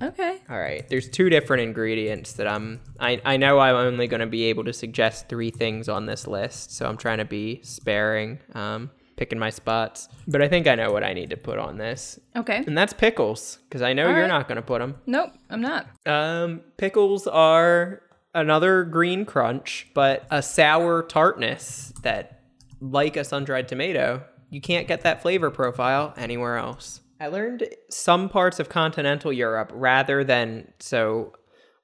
Okay. All right. There's two different ingredients that I'm... I, I know I'm only going to be able to suggest three things on this list, so I'm trying to be sparing, um, picking my spots. But I think I know what I need to put on this. Okay. And that's pickles, because I know All you're right. not going to put them. Nope, I'm not. Um, pickles are another green crunch, but a sour tartness that, like a sun-dried tomato, you can't get that flavor profile anywhere else. I learned some parts of continental Europe rather than, so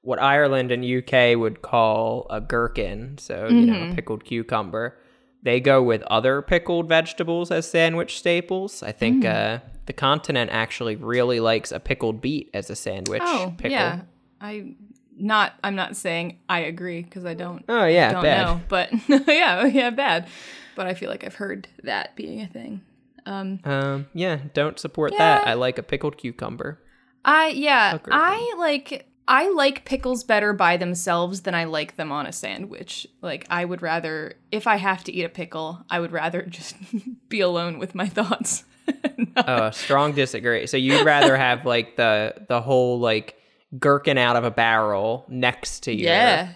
what Ireland and U K would call a gherkin, so, mm-hmm. you know, a pickled cucumber. They go with other pickled vegetables as sandwich staples. I think mm. uh, the continent actually really likes a pickled beet as a sandwich oh, pickle. Yeah. I not I'm not saying I agree because I don't Oh yeah, don't bad. know. But yeah, yeah, bad. But I feel like I've heard that being a thing. Um, um yeah, don't support yeah. that. I like a pickled cucumber. I yeah, I like I like pickles better by themselves than I like them on a sandwich. Like, I would rather, if I have to eat a pickle, I would rather just be alone with my thoughts. Not... Oh, strong disagree. So you'd rather have, like, the the whole, like, gherkin out of a barrel next to your, yeah.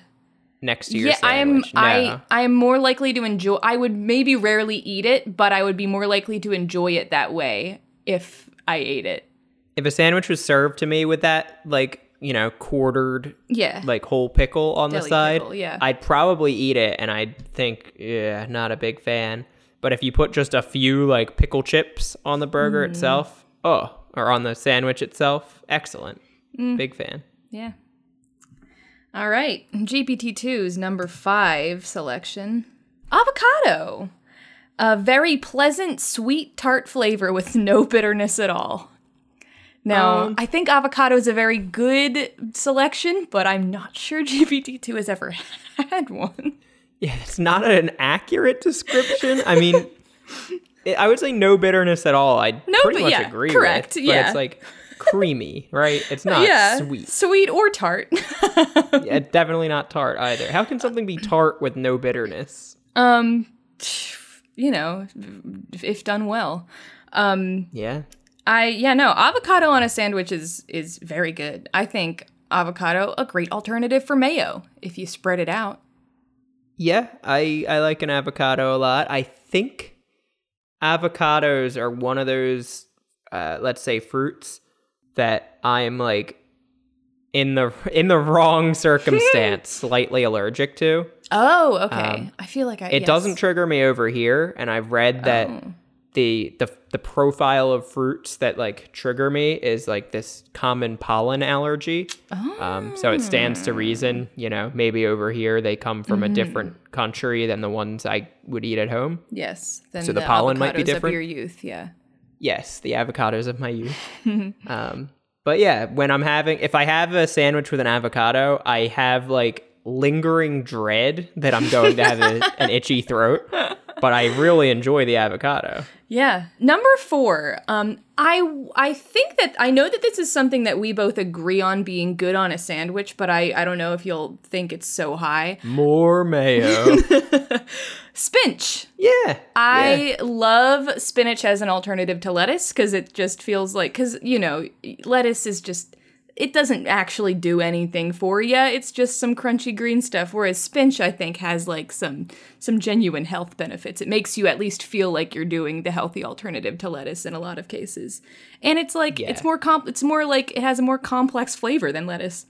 next to your yeah, sandwich. Yeah, I am, no. I, I am more likely to enjoy, I would maybe rarely eat it, but I would be more likely to enjoy it that way if I ate it. If a sandwich was served to me with that, like, you know, quartered, yeah. like, whole pickle on Deli the side, pickle, yeah. I'd probably eat it, and I'd think, yeah, not a big fan. But if you put just a few, like, pickle chips on the burger mm. itself, oh, or on the sandwich itself, excellent. Mm. Big fan. Yeah. All right. G P T two's number five selection. Avocado. A very pleasant, sweet, tart flavor with no bitterness at all. Now, um, I think avocado is a very good selection, but I'm not sure G P T two has ever had one. Yeah, it's not an accurate description. I mean, it, I would say no bitterness at all. I no, pretty much yeah, agree correct, with. Correct, yeah. But it's like creamy, right? It's not yeah, sweet. Sweet or tart. Yeah, definitely not tart either. How can something be tart with no bitterness? Um, you know, if done well. Um, yeah. I yeah no avocado on a sandwich is is very good. I think avocado a great alternative for mayo if you spread it out. Yeah, I I like an avocado a lot. I think avocados are one of those uh, let's say fruits that I'm like in the in the wrong circumstance slightly allergic to. Oh, okay. Um, I feel like I it yes. doesn't trigger me over here, and I've read that. Oh. The, the the profile of fruits that like trigger me is like this common pollen allergy. Oh. Um, so it stands to reason, you know, maybe over here they come from mm-hmm. a different country than the ones I would eat at home. Yes. Then so the, the pollen might be different. Avocados of your youth, yeah. Yes, the avocados of my youth. um, but yeah, when I'm having, if I have a sandwich with an avocado, I have like lingering dread that I'm going to have a, an itchy throat. But I really enjoy the avocado. Yeah. Number four, um, I I think that, I know that this is something that we both agree on being good on a sandwich, but I, I don't know if you'll think it's so high. More mayo. Spinach. Yeah. I yeah. love spinach as an alternative to lettuce because it just feels like, because, you know, lettuce is just, it doesn't actually do anything for you. It's just some crunchy green stuff. Whereas spinach, I think, has like some some genuine health benefits. It makes you at least feel like you're doing the healthy alternative to lettuce in a lot of cases. And it's like yeah. it's more comp. It's more like it has a more complex flavor than lettuce.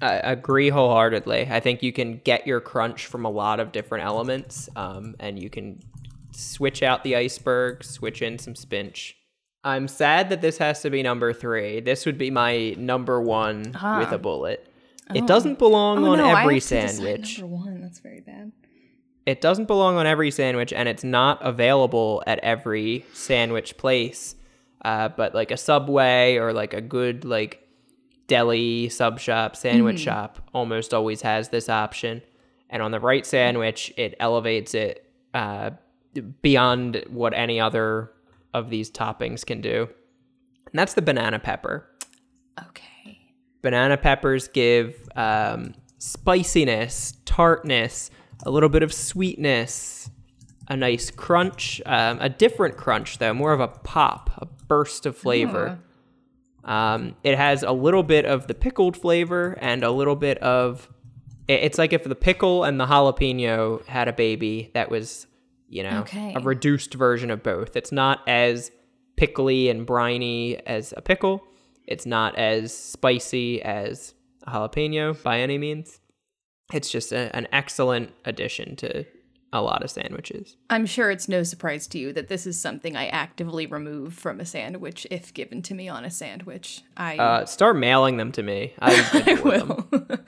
I agree wholeheartedly. I think you can get your crunch from a lot of different elements, um, and you can switch out the iceberg, switch in some spinach. I'm sad that this has to be number three. This would be my number one ah. with a bullet. Oh. It doesn't belong oh, on no, every I have sandwich. To decide number one, that's very bad. It doesn't belong on every sandwich, and it's not available at every sandwich place. Uh, but like a Subway or like a good like deli sub shop, sandwich mm. shop almost always has this option. And on the right sandwich, it elevates it uh, beyond what any other of these toppings can do. And that's the banana pepper. Okay. Banana peppers give um, spiciness, tartness, a little bit of sweetness, a nice crunch, um, a different crunch though, more of a pop, a burst of flavor. Oh. Um, it has a little bit of the pickled flavor and a little bit of, it's like if the pickle and the jalapeno had a baby that was You know, okay. a reduced version of both. It's not as pickly and briny as a pickle. It's not as spicy as a jalapeno by any means. It's just a, an excellent addition to a lot of sandwiches. I'm sure it's no surprise to you that this is something I actively remove from a sandwich if given to me on a sandwich. I uh, start mailing them to me. I, I will.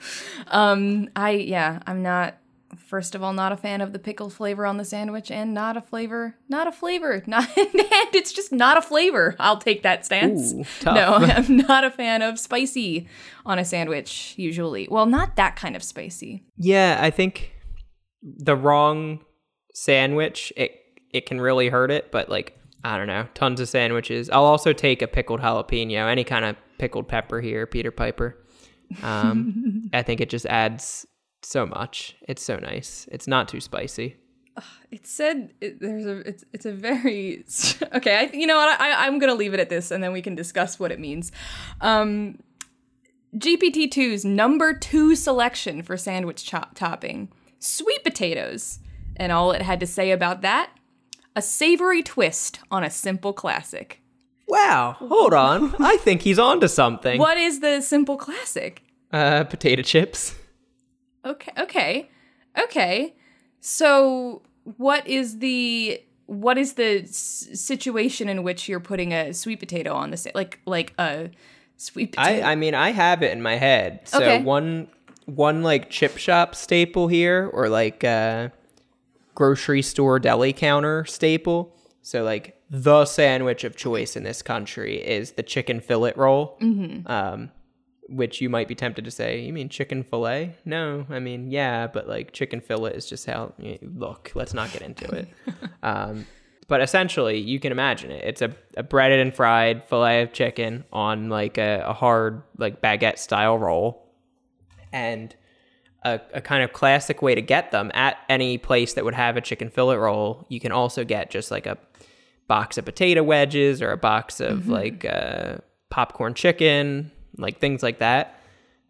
um, I yeah. I'm not. First of all, not a fan of the pickle flavor on the sandwich, and not a flavor, not a flavor, not and it's just not a flavor. I'll take that stance. Ooh, tough. No, I'm not a fan of spicy on a sandwich usually. Well, not that kind of spicy. Yeah, I think the wrong sandwich, it it can really hurt it. But like, I don't know, tons of sandwiches. I'll also take a pickled jalapeno, any kind of pickled pepper here, Peter Piper. Um, I think it just adds so much. It's so nice. It's not too spicy. It said it, there's a it's it's a very okay. I you know what I I'm gonna leave it at this, and then we can discuss what it means. Um, G P T two's number two selection for sandwich chop topping: sweet potatoes, and all it had to say about that: a savory twist on a simple classic. Wow, hold on. I think he's onto something. What is the simple classic? Uh, potato chips. Okay, okay, okay. So what is the what is the s- situation in which you're putting a sweet potato on the sa- like like a sweet potato? I, I mean, I have it in my head. So okay. one one like chip shop staple here, or like a grocery store deli counter staple. So like the sandwich of choice in this country is the chicken fillet roll. Mm-hmm. Um, which you might be tempted to say, you mean chicken fillet? No, I mean, yeah, but like chicken fillet is just how, look, let's not get into it. Um, but essentially, you can imagine it. It's a, a breaded and fried fillet of chicken on like a, a hard, like baguette style roll. And a, a kind of classic way to get them at any place that would have a chicken fillet roll, you can also get just like a box of potato wedges or a box of mm-hmm. like uh, popcorn chicken, like things like that.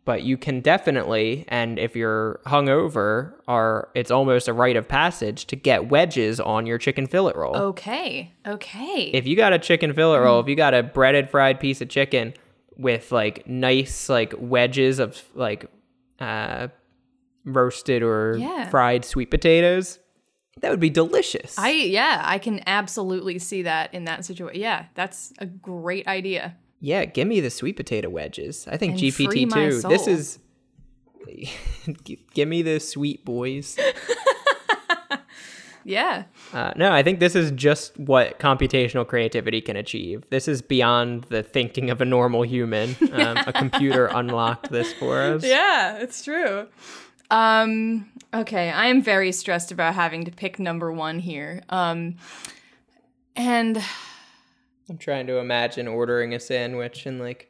But you can definitely, and if you're hungover, are it's almost a rite of passage to get wedges on your chicken fillet roll. Okay, okay. If you got a chicken fillet roll, if you got a breaded fried piece of chicken with like nice like wedges of like uh, roasted or yeah. fried sweet potatoes, that would be delicious. I yeah, I can absolutely see that in that situation. Yeah, that's a great idea. Yeah, give me the sweet potato wedges. I think and G P T two, this is... give me the sweet boys. Yeah. Uh, no, I think this is just what computational creativity can achieve. This is beyond the thinking of a normal human. Um, a computer unlocked this for us. Yeah, it's true. Um, okay, I am very stressed about having to pick number one here. Um, and... I'm trying to imagine ordering a sandwich and, like,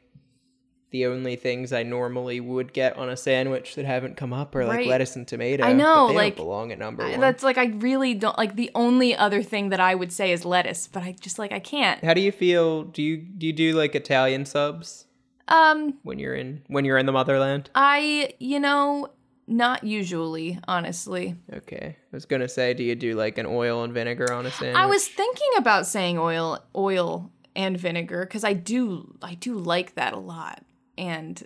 the only things I normally would get on a sandwich that haven't come up are, like, right. lettuce and tomato. I know, but they like, don't belong at number one. That's, like, I really don't, like, the only other thing that I would say is lettuce, but I just, like, I can't. How do you feel? Do you do, you do like, Italian subs Um, when you're in when you're in the motherland? I, you know... Not usually, honestly. Okay. I was going to say, do you do like an oil and vinegar on a sandwich? I was thinking about saying oil oil and vinegar because I do, I do like that a lot. And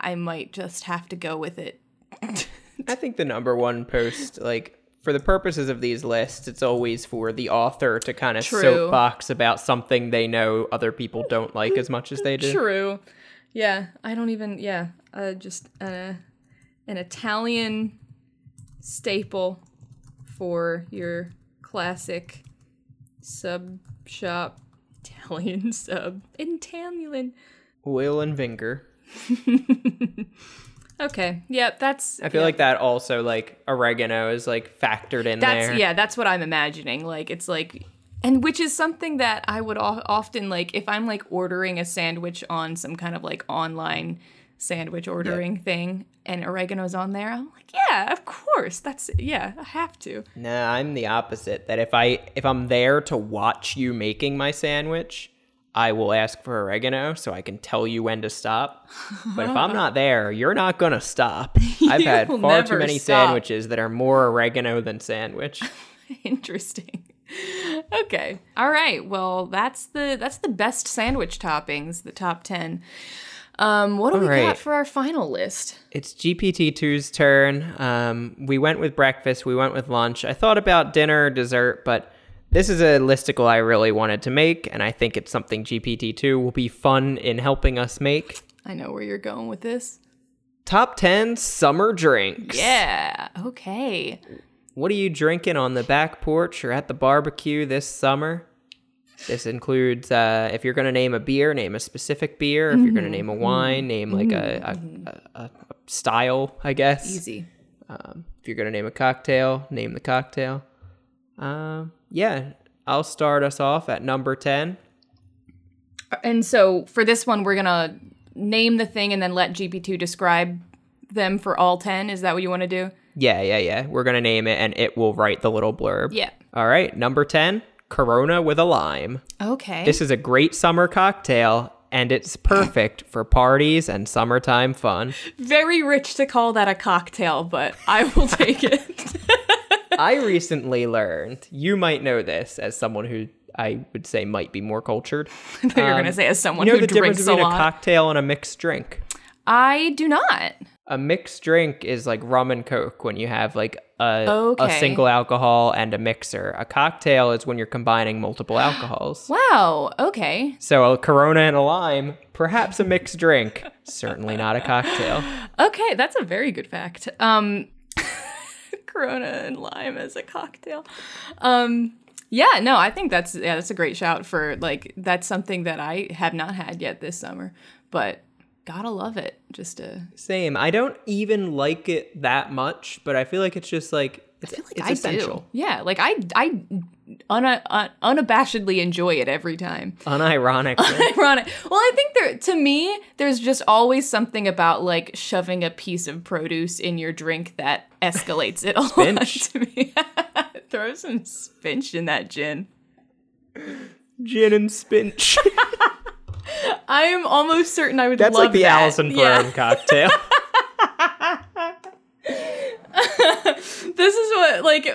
I might just have to go with it. I think the number one post, like for the purposes of these lists, it's always for the author to kind of True. soapbox about something they know other people don't like as much as they do. True. Yeah. I don't even, yeah. Uh, just... uh an Italian staple for your classic sub shop Italian sub. Italian. Oil and vinegar. Okay. Yeah, that's... I feel yeah. like that also, like, oregano is, like, factored in that's, there. Yeah, that's what I'm imagining. Like, it's like... And which is something that I would often, like, if I'm, like, ordering a sandwich on some kind of, like, online... sandwich ordering yep. thing and oregano's on there, I'm like, yeah, of course, that's it. Yeah, I have to. Nah, I'm the opposite. That if I if I'm there to watch you making my sandwich, I will ask for oregano so I can tell you when to stop. But if I'm not there, you're not gonna stop. I've had far too many stop. sandwiches that are more oregano than sandwich. Interesting. Okay. All right. Well, that's the that's the best sandwich toppings, the top ten. Um, what do All we right. got for our final list? It's G P T two's turn. Um, we went with breakfast. We went with lunch. I thought about dinner or dessert, but this is a listicle I really wanted to make, and I think it's something G P T two will be fun in helping us make. I know where you're going with this. Top ten summer drinks. Yeah. Okay. What are you drinking on the back porch or at the barbecue this summer? This includes, uh, if you're going to name a beer, name a specific beer. If mm-hmm. you're going to name a wine, name like mm-hmm. a, a, a, a style, I guess. Easy. Um, if you're going to name a cocktail, name the cocktail. Um, yeah, I'll start us off at number ten. And so for this one, we're going to name the thing and then let G P two describe them for all ten. Is that what you want to do? Yeah, yeah, yeah. We're going to name it and it will write the little blurb. Yeah. All right, number ten. Corona with a lime. Okay. This is a great summer cocktail, and it's perfect for parties and summertime fun. Very rich to call that a cocktail, but I will take it. I recently learned, you might know this as someone who I would say might be more cultured. I thought um, you were going to say as someone you know who drinks a lot. You know the difference between a cocktail and a mixed drink? I do not. A mixed drink is like rum and Coke when you have like a, okay. a single alcohol and a mixer. A cocktail is when you're combining multiple alcohols. Wow. Okay. So a Corona and a lime, perhaps a mixed drink, certainly not a cocktail. Okay. That's a very good fact. Um, Corona and lime as a cocktail. Um, yeah, no, I think that's, yeah, that's a great shout for like, that's something that I have not had yet this summer, but gotta love it. Just a same. I don't even like it that much, but I feel like it's just like it's, I feel like it's I essential. Do. Yeah, like I, I una, un, unabashedly enjoy it every time. Unironically. Unironic. Well, I think there to me, there's just always something about like shoving a piece of produce in your drink that escalates it all to me. Throw some spinach in that gin. Gin and spinach. I am almost certain I would That's love like the that. Allison Brown yeah. cocktail. This is what, like,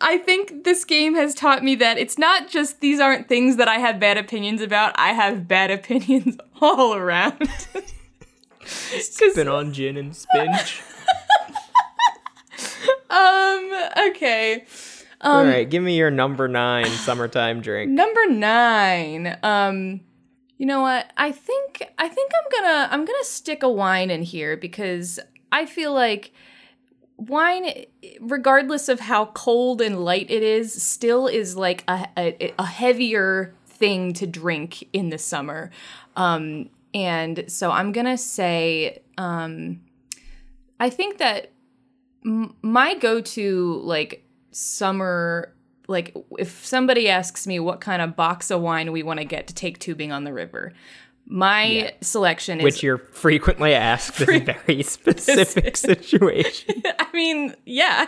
I think this game has taught me that it's not just these aren't things that I have bad opinions about. I have bad opinions all around. Sipping on gin and spinach. um, okay. Um, all right, give me your number nine summertime drink. Number nine. Um... You know what? I think I think I'm gonna I'm gonna stick a wine in here because I feel like wine, regardless of how cold and light it is, still is like a a, a heavier thing to drink in the summer, um, and so I'm gonna say um, I think that m- my go-to like summer. Like, if somebody asks me what kind of box of wine we want to get to take tubing on the river, my yeah. selection is... Which you're frequently asked fre- in very specific situations. I mean, yeah.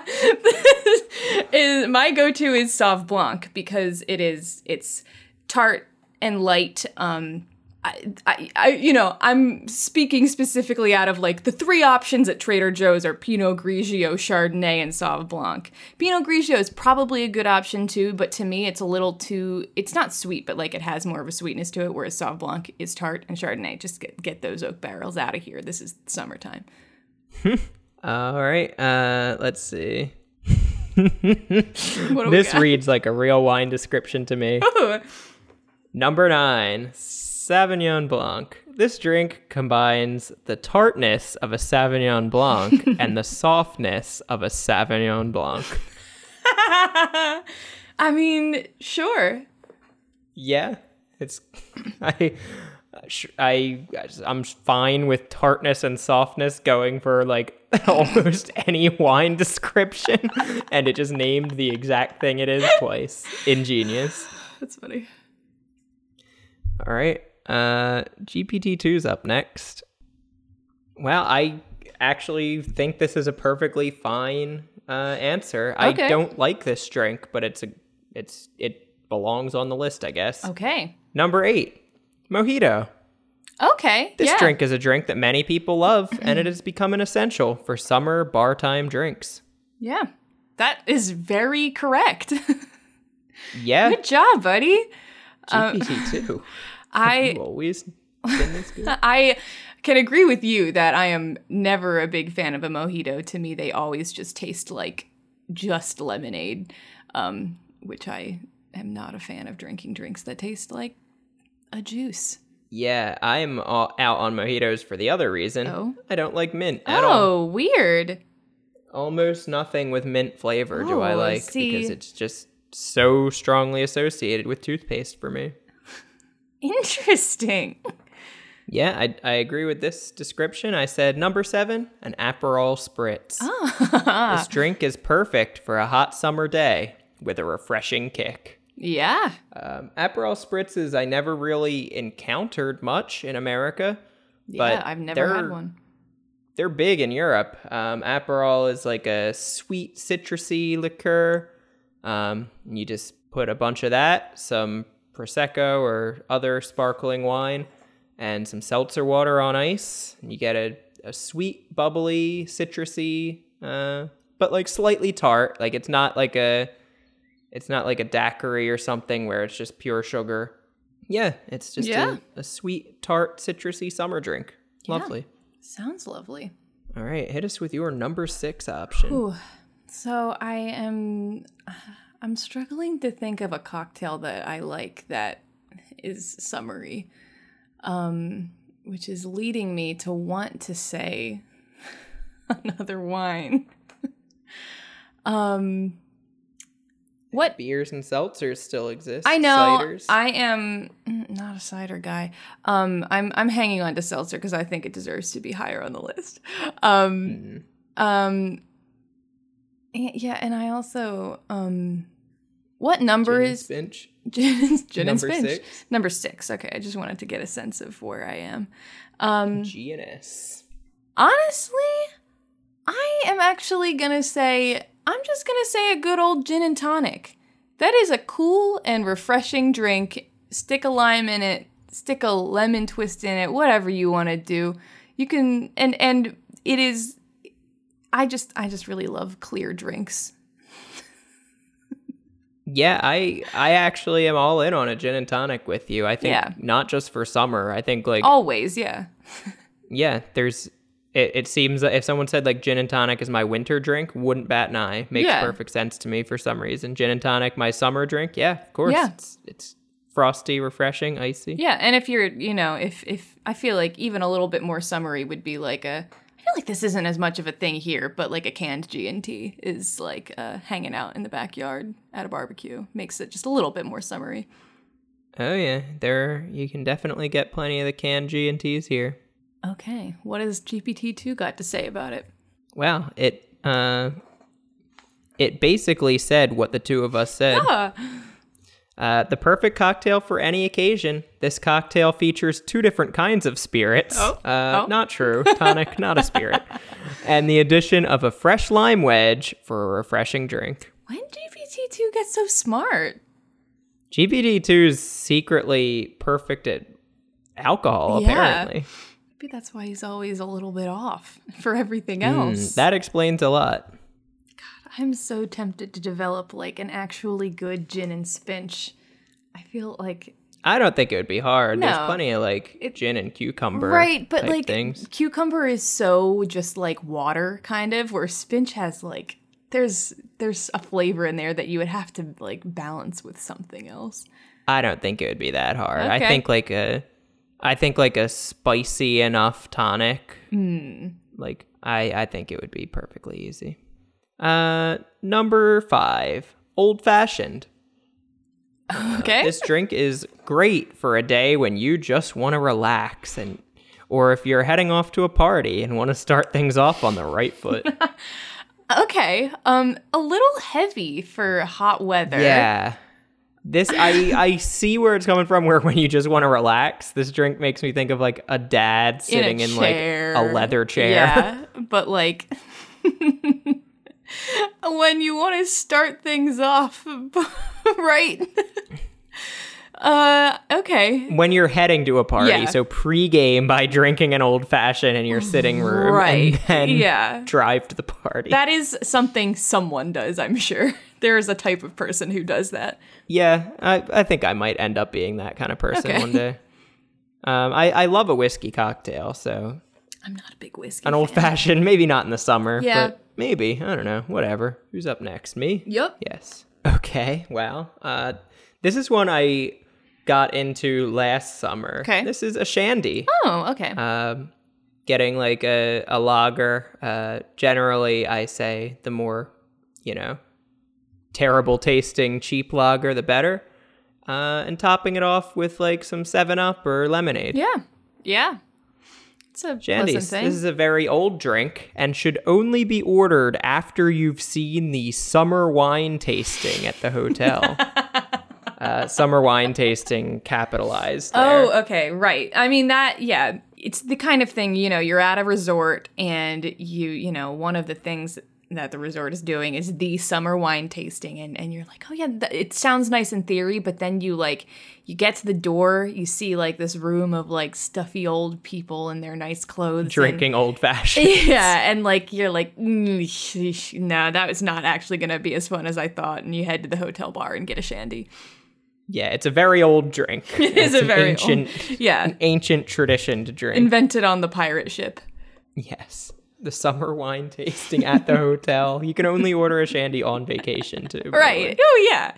is, my go-to is Sauv Blanc because it is, it's tart and light, um... I, I, I, you know, I'm speaking specifically out of like the three options at Trader Joe's are Pinot Grigio, Chardonnay, and Sauv Blanc. Pinot Grigio is probably a good option too, but to me, it's a little too. It's not sweet, but like it has more of a sweetness to it. Whereas Sauv Blanc is tart, and Chardonnay just get get those oak barrels out of here. This is summertime. All right, uh, let's see. What do this we got? Reads like a real wine description to me. Ooh. Number nine. Sauvignon Blanc. This drink combines the tartness of a Sauvignon Blanc and the softness of a Sauvignon Blanc. I mean, sure. Yeah, it's I, I, I'm fine with tartness and softness going for like almost any wine description, and it just named the exact thing it is twice. Ingenious. That's funny. All right. Uh, G P T two's up next. Well, I actually think this is a perfectly fine uh, answer. Okay. I don't like this drink, but it's a it's it belongs on the list, I guess. Okay. Number eight, mojito. Okay. This yeah. drink is a drink that many people love, and it has become an essential for summer bar time drinks. Yeah, that is very correct. Yeah. Good job, buddy. G P T two. Um, I always been this good. I can agree with you that I am never a big fan of a mojito. To me, they always just taste like just lemonade, um, which I am not a fan of drinking drinks that taste like a juice. Yeah, I'm out on mojitos for the other reason. Oh. I don't like mint at oh, all. Oh, weird. Almost nothing with mint flavor oh, do I like see. because it's just so strongly associated with toothpaste for me. Interesting. Yeah, I, I agree with this description. I said number seven, an Aperol Spritz. Ah. This drink is perfect for a hot summer day with a refreshing kick. Yeah. Um, Aperol Spritzes I never really encountered much in America. Yeah, but I've never had one. They're big in Europe. Um, Aperol is like a sweet, citrusy liqueur. Um, you just put a bunch of that, some Prosecco or other sparkling wine, and some seltzer water on ice. And you get a, a sweet, bubbly, citrusy, uh, but like slightly tart. Like it's not like a, it's not like a daiquiri or something where it's just pure sugar. Yeah, it's just yeah. A, a sweet, tart, citrusy summer drink. Yeah. Lovely. Sounds lovely. All right, hit us with your number six option. Ooh. So I am, I'm struggling to think of a cocktail that I like that is summery, um, which is leading me to want to say another wine. um, what beers and seltzers still exist? I know. Ciders. I am not a cider guy. Um, I'm I'm hanging on to seltzer because I think it deserves to be higher on the list. Um, mm. um. Yeah, and I also, um, what number Gin is... And Gin and, Gin number and Spinch. Number six. Number six. Okay, I just wanted to get a sense of where I am. Um, G and S. Honestly, I am actually going to say, I'm just going to say a good old gin and tonic. That is a cool and refreshing drink. Stick a lime in it, stick a lemon twist in it, whatever you want to do. You can, and and it is... I just I just really love clear drinks. Yeah, I I actually am all in on a gin and tonic with you. I think yeah. Not just for summer. I think like always, yeah. Yeah, there's it, it seems that if someone said like gin and tonic is my winter drink, wouldn't bat an eye. Makes yeah. perfect sense to me for some reason. Gin and tonic, my summer drink, yeah, of course. Yeah. It's it's frosty, refreshing, icy. Yeah, and if you're you know, if if I feel like even a little bit more summery would be like a I feel like this isn't as much of a thing here, but like a canned G and T is like uh, hanging out in the backyard at a barbecue. Makes it just a little bit more summery. Oh yeah, there you can definitely get plenty of the canned G and Ts here. Okay, what has G P T two got to say about it? Well, it uh, it basically said what the two of us said. Ah. Uh, the perfect cocktail for any occasion. This cocktail features two different kinds of spirits. Oh, uh, oh. Not true. Tonic, not a spirit. And the addition of a fresh lime wedge for a refreshing drink. When did G P T two get so smart? G P T two is secretly perfect at alcohol, yeah. Apparently. Maybe that's why he's always a little bit off for everything else. Mm, that explains a lot. I'm so tempted to develop, like, an actually good gin and spinach. I feel like... I don't think it would be hard. No, there's plenty of, like, it, gin and cucumber right, but, like, things. Cucumber is so just, like, water, kind of, where spinach has, like, there's there's a flavor in there that you would have to, like, balance with something else. I don't think it would be that hard. Okay. I think, like, a, I think, like, a spicy enough tonic. Mm. Like, I, I think it would be perfectly easy. Uh, number five, Old Fashioned. Okay. Uh, this drink is great for a day when you just want to relax and, or if you're heading off to a party and want to start things off on the right foot. Okay. Um, a little heavy for hot weather. Yeah. This, I, I see where it's coming from, where when you just want to relax, this drink makes me think of like a dad sitting in, a in like a leather chair. Yeah, but like... When you want to start things off, right? uh, okay. When you're heading to a party, yeah. So pregame by drinking an old fashioned in your sitting room, right? And then yeah. Drive to the party. That is something someone does, I'm sure. There is a type of person who does that. Yeah, I, I think I might end up being that kind of person okay. One day. Um, I, I love a whiskey cocktail, so. I'm not a big whiskey An old-fashioned, maybe not in the summer, yeah. but maybe. I don't know. Whatever. Who's up next? Me? Yep. Yes. Okay. Well, uh, this is one I got into last summer. Okay. This is a shandy. Oh, okay. Um, getting like a, a lager. Uh, generally, I say the more, you know, terrible tasting cheap lager, the better. Uh, and topping it off with like some seven up or lemonade. Yeah. Yeah. It's a Shandy, pleasant thing. This is a very old drink and should only be ordered after you've seen the summer wine tasting at the hotel. uh, summer wine tasting capitalized there. Oh, okay. Right. I mean, that, yeah, it's the kind of thing, you know, you're at a resort and you, you know, one of the things that the resort is doing is the summer wine tasting, and, and you're like, oh yeah, th- it sounds nice in theory, but then you like you get to the door, you see like this room of like stuffy old people in their nice clothes drinking old fashioned, yeah, and like you're like, mm, no, that was not actually gonna be as fun as I thought, and you head to the hotel bar and get a shandy. Yeah, it's a very old drink. It is a very ancient, old, yeah, an ancient tradition to drink, invented on the pirate ship. Yes. The summer wine tasting at the hotel. You can only order a shandy on vacation, too. Right. Oh, yeah.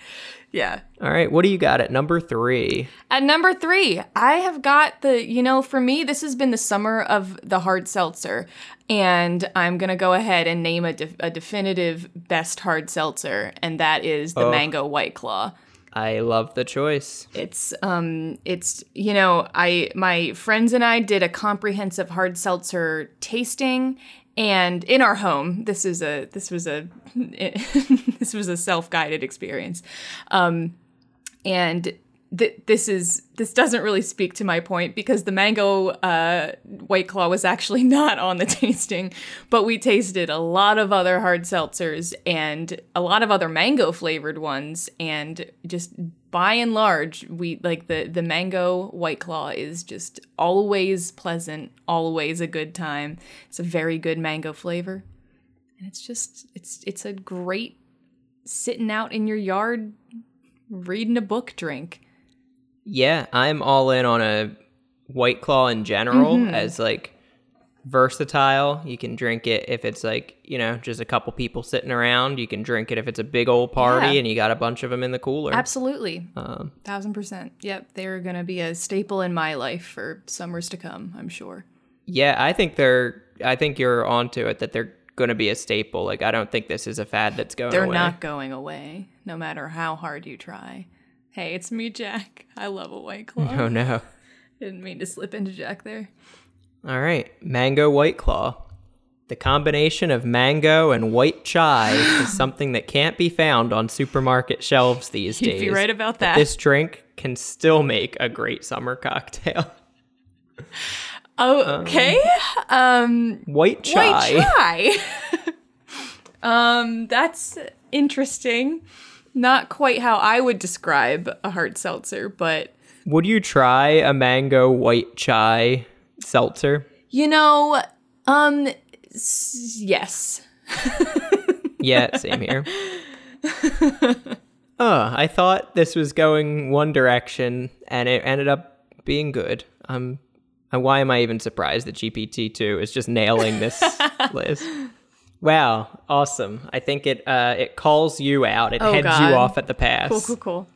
Yeah. All right. What do you got at number three? At number three, I have got the, you know, for me, this has been the summer of the hard seltzer. And I'm going to go ahead and name a, de- a definitive best hard seltzer. And that is the oh. Mango White Claw. I love the choice. It's, um, it's, you know, I, my friends and I did a comprehensive hard seltzer tasting, and in our home, this is a, this was a, this was a self-guided experience. Um, and th- this is, this doesn't really speak to my point, because the mango, uh, White Claw was actually not on the tasting, but we tasted a lot of other hard seltzers and a lot of other mango flavored ones. And just by and large, we like the, the mango White Claw is just always pleasant, always a good time. It's a very good mango flavor. And it's just, it's, it's a great sitting out in your yard, reading a book drink. Yeah, I'm all in on a White Claw in general, mm-hmm. as like versatile. You can drink it if it's like, you know, just a couple people sitting around. You can drink it if it's a big old party, yeah. and you got a bunch of them in the cooler. Absolutely. Um, one thousand percent. Yep, they're going to be a staple in my life for summers to come, I'm sure. Yeah, I think they're I think you're onto it, that they're going to be a staple. Like, I don't think this is a fad that's going they're away. They're not going away, no matter how hard you try. Hey, it's me, Jack. I love a White Claw. Oh, no. Didn't mean to slip into Jack there. All right. Mango White Claw. The combination of mango and white chai is something that can't be found on supermarket shelves these You'd days. You'd be right about that. But this drink can still make a great summer cocktail. Oh, okay. Um, um, white chai. White chai. um, that's interesting. Not quite how I would describe a hard seltzer, but... Would you try a mango white chai seltzer? You know, um, s- yes. Yeah, same here. Oh, I thought this was going one direction, and it ended up being good. Um, why am I even surprised that G P T two is just nailing this list? Wow, awesome. I think it uh, it calls you out. It oh, heads God. you off at the pass. Cool, cool, cool.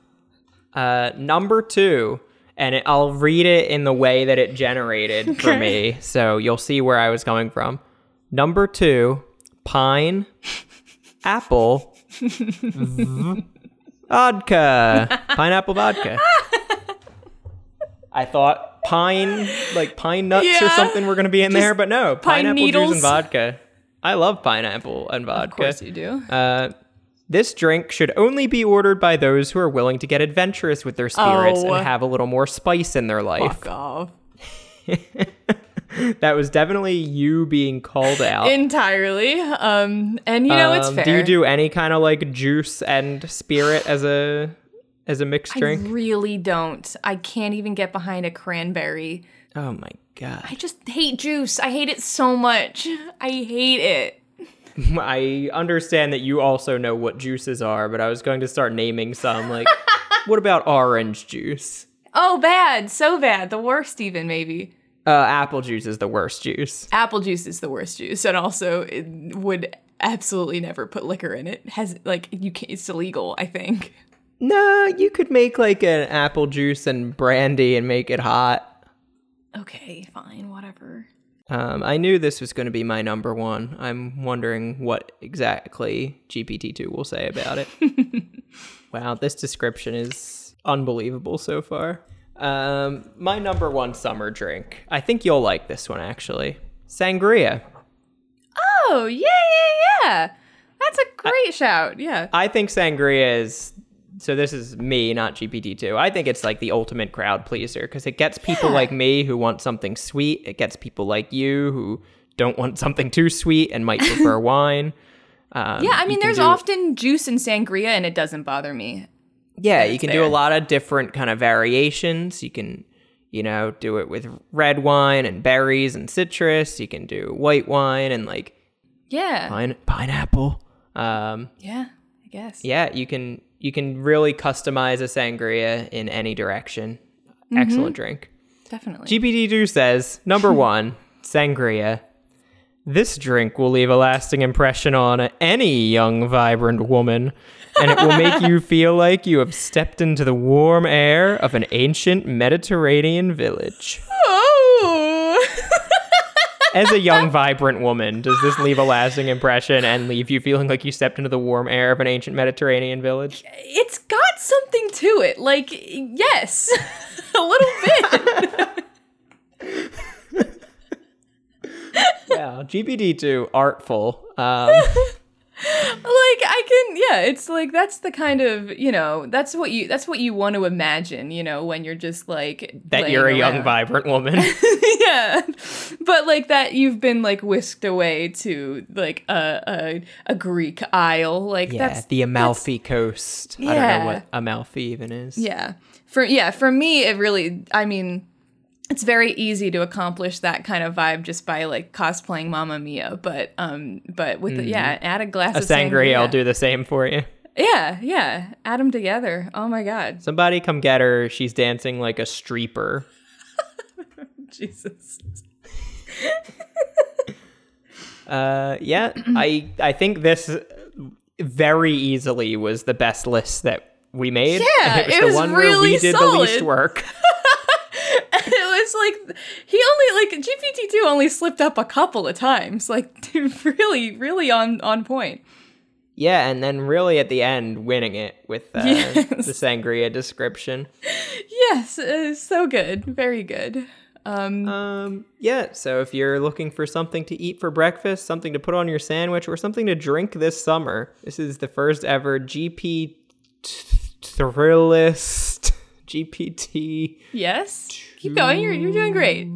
Uh, number two, and it, I'll read it in the way that it generated okay. for me, so you'll see where I was coming from. Number two, pine, apple, v- vodka. Pineapple vodka. I thought pine, like pine nuts yeah, or something were going to be in there, but no, pine pineapple needles. Juice and vodka. I love pineapple and vodka. Of course you do. Uh, this drink should only be ordered by those who are willing to get adventurous with their spirits oh. and have a little more spice in their life. Fuck off. That was definitely you being called out. Entirely. Um, and, you know, um, it's fair. Do you do any kind of, like, juice and spirit as a as a mixed drink? I really don't. I can't even get behind a cranberry. Oh, my God. God. I just hate juice. I hate it so much. I hate it. I understand that you also know what juices are, but I was going to start naming some. Like, what about orange juice? Oh, bad. So bad. The worst even, maybe. Uh, apple juice is the worst juice. Apple juice is the worst juice. And also, it would absolutely never put liquor in it. Has like you can't, it's illegal, I think. No, you could make like an apple juice and brandy and make it hot. Okay, fine, whatever. Um, I knew this was going to be my number one. I'm wondering what exactly G P T two will say about it. Wow, this description is unbelievable so far. Um, my number one summer drink. I think you'll like this one, actually. Sangria. Oh, yeah, yeah, yeah. That's a great I, shout, yeah. I think sangria is... So this is me, not G P T two. I think it's like the ultimate crowd pleaser because it gets people yeah. like me who want something sweet. It gets people like you who don't want something too sweet and might prefer wine. Um, yeah, I mean, there's do, often juice and sangria and it doesn't bother me. Yeah, you can there. do a lot of different kind of variations. You can, you know, do it with red wine and berries and citrus. You can do white wine and like yeah, pine, pineapple. Um, yeah, I guess. Yeah, you can... You can really customize a sangria in any direction. Mm-hmm. Excellent drink. Definitely. G P T two says, number one, sangria. This drink will leave a lasting impression on any young, vibrant woman, and it will make you feel like you have stepped into the warm air of an ancient Mediterranean village. Oh! As a young, vibrant woman, does this leave a lasting impression and leave you feeling like you stepped into the warm air of an ancient Mediterranean village? It's got something to it. Like, yes, a little bit. Wow, G P T two, artful. Um, like, I can, yeah, it's like, that's the kind of, you know, that's what you, that's what you want to imagine, you know, when you're just like. That you're a around. young, vibrant woman. Yeah. But like that you've been like whisked away to like a, a, a Greek isle. Like yeah, that's the Amalfi that's, coast. Yeah. I don't know what Amalfi even is. Yeah. For, yeah. For me, it really, I mean, it's very easy to accomplish that kind of vibe just by like cosplaying Mamma Mia, but um, but with mm-hmm. the, yeah, add a glass a of sangria. sangria. I'll do the same for you. Yeah, yeah, add them together. Oh my god! Somebody come get her. She's dancing like a streeper. Jesus. uh, yeah, I I think this very easily was the best list that we made. Yeah, it was, it the was one really where we did solid. the least work. It was like he only like G P T two only slipped up a couple of times, like really, really on, on point. Yeah, and then really at the end, winning it with uh, yes. the sangria description. Yes, uh, so good, very good. Um, um, yeah. So if you're looking for something to eat for breakfast, something to put on your sandwich, or something to drink this summer, this is the first ever G P T Thrillist. G P T. Yes. Keep going. You're you're doing great.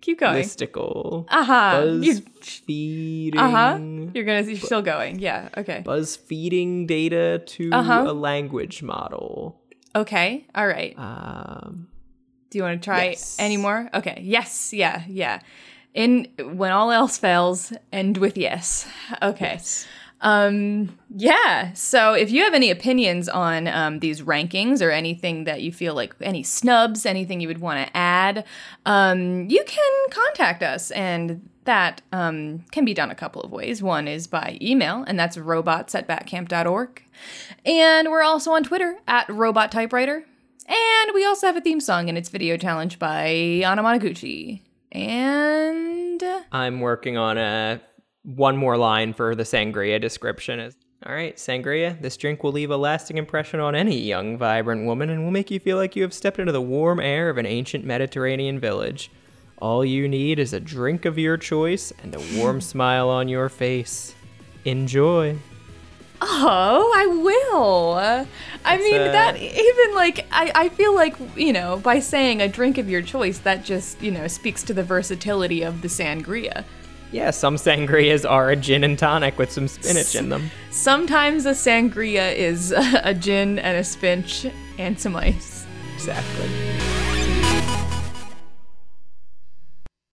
Keep going. Listicle. Uh-huh. Buzzfeeding. Uh-huh. You're gonna you're still going. Yeah. Okay. Buzzfeeding data to uh-huh. a language model. Okay. All right. Um. Do you want to try yes. any more? Okay. Yes. Yeah. Yeah. In when all else fails, end with yes. Okay. Yes. Um, yeah. So if you have any opinions on um, these rankings or anything that you feel like any snubs, anything you would want to add, um, you can contact us. And that um, can be done a couple of ways. One is by email, and that's robots at batcamp dot org. And we're also on Twitter at robot typewriter. And we also have a theme song, and it's Video Challenge by Anna Monoguchi. And I'm working on a one more line for the sangria description is, all right, sangria, this drink will leave a lasting impression on any young, vibrant woman and will make you feel like you have stepped into the warm air of an ancient Mediterranean village. All you need is a drink of your choice and a warm smile on your face. Enjoy. Oh, I will. I it's mean, a... that even like, I, I feel like, you know, by saying a drink of your choice, that just, you know, speaks to the versatility of the sangria. Yeah, some sangrias are a gin and tonic with some spinach in them. Sometimes a sangria is a, a gin and a spinach and some ice. Exactly.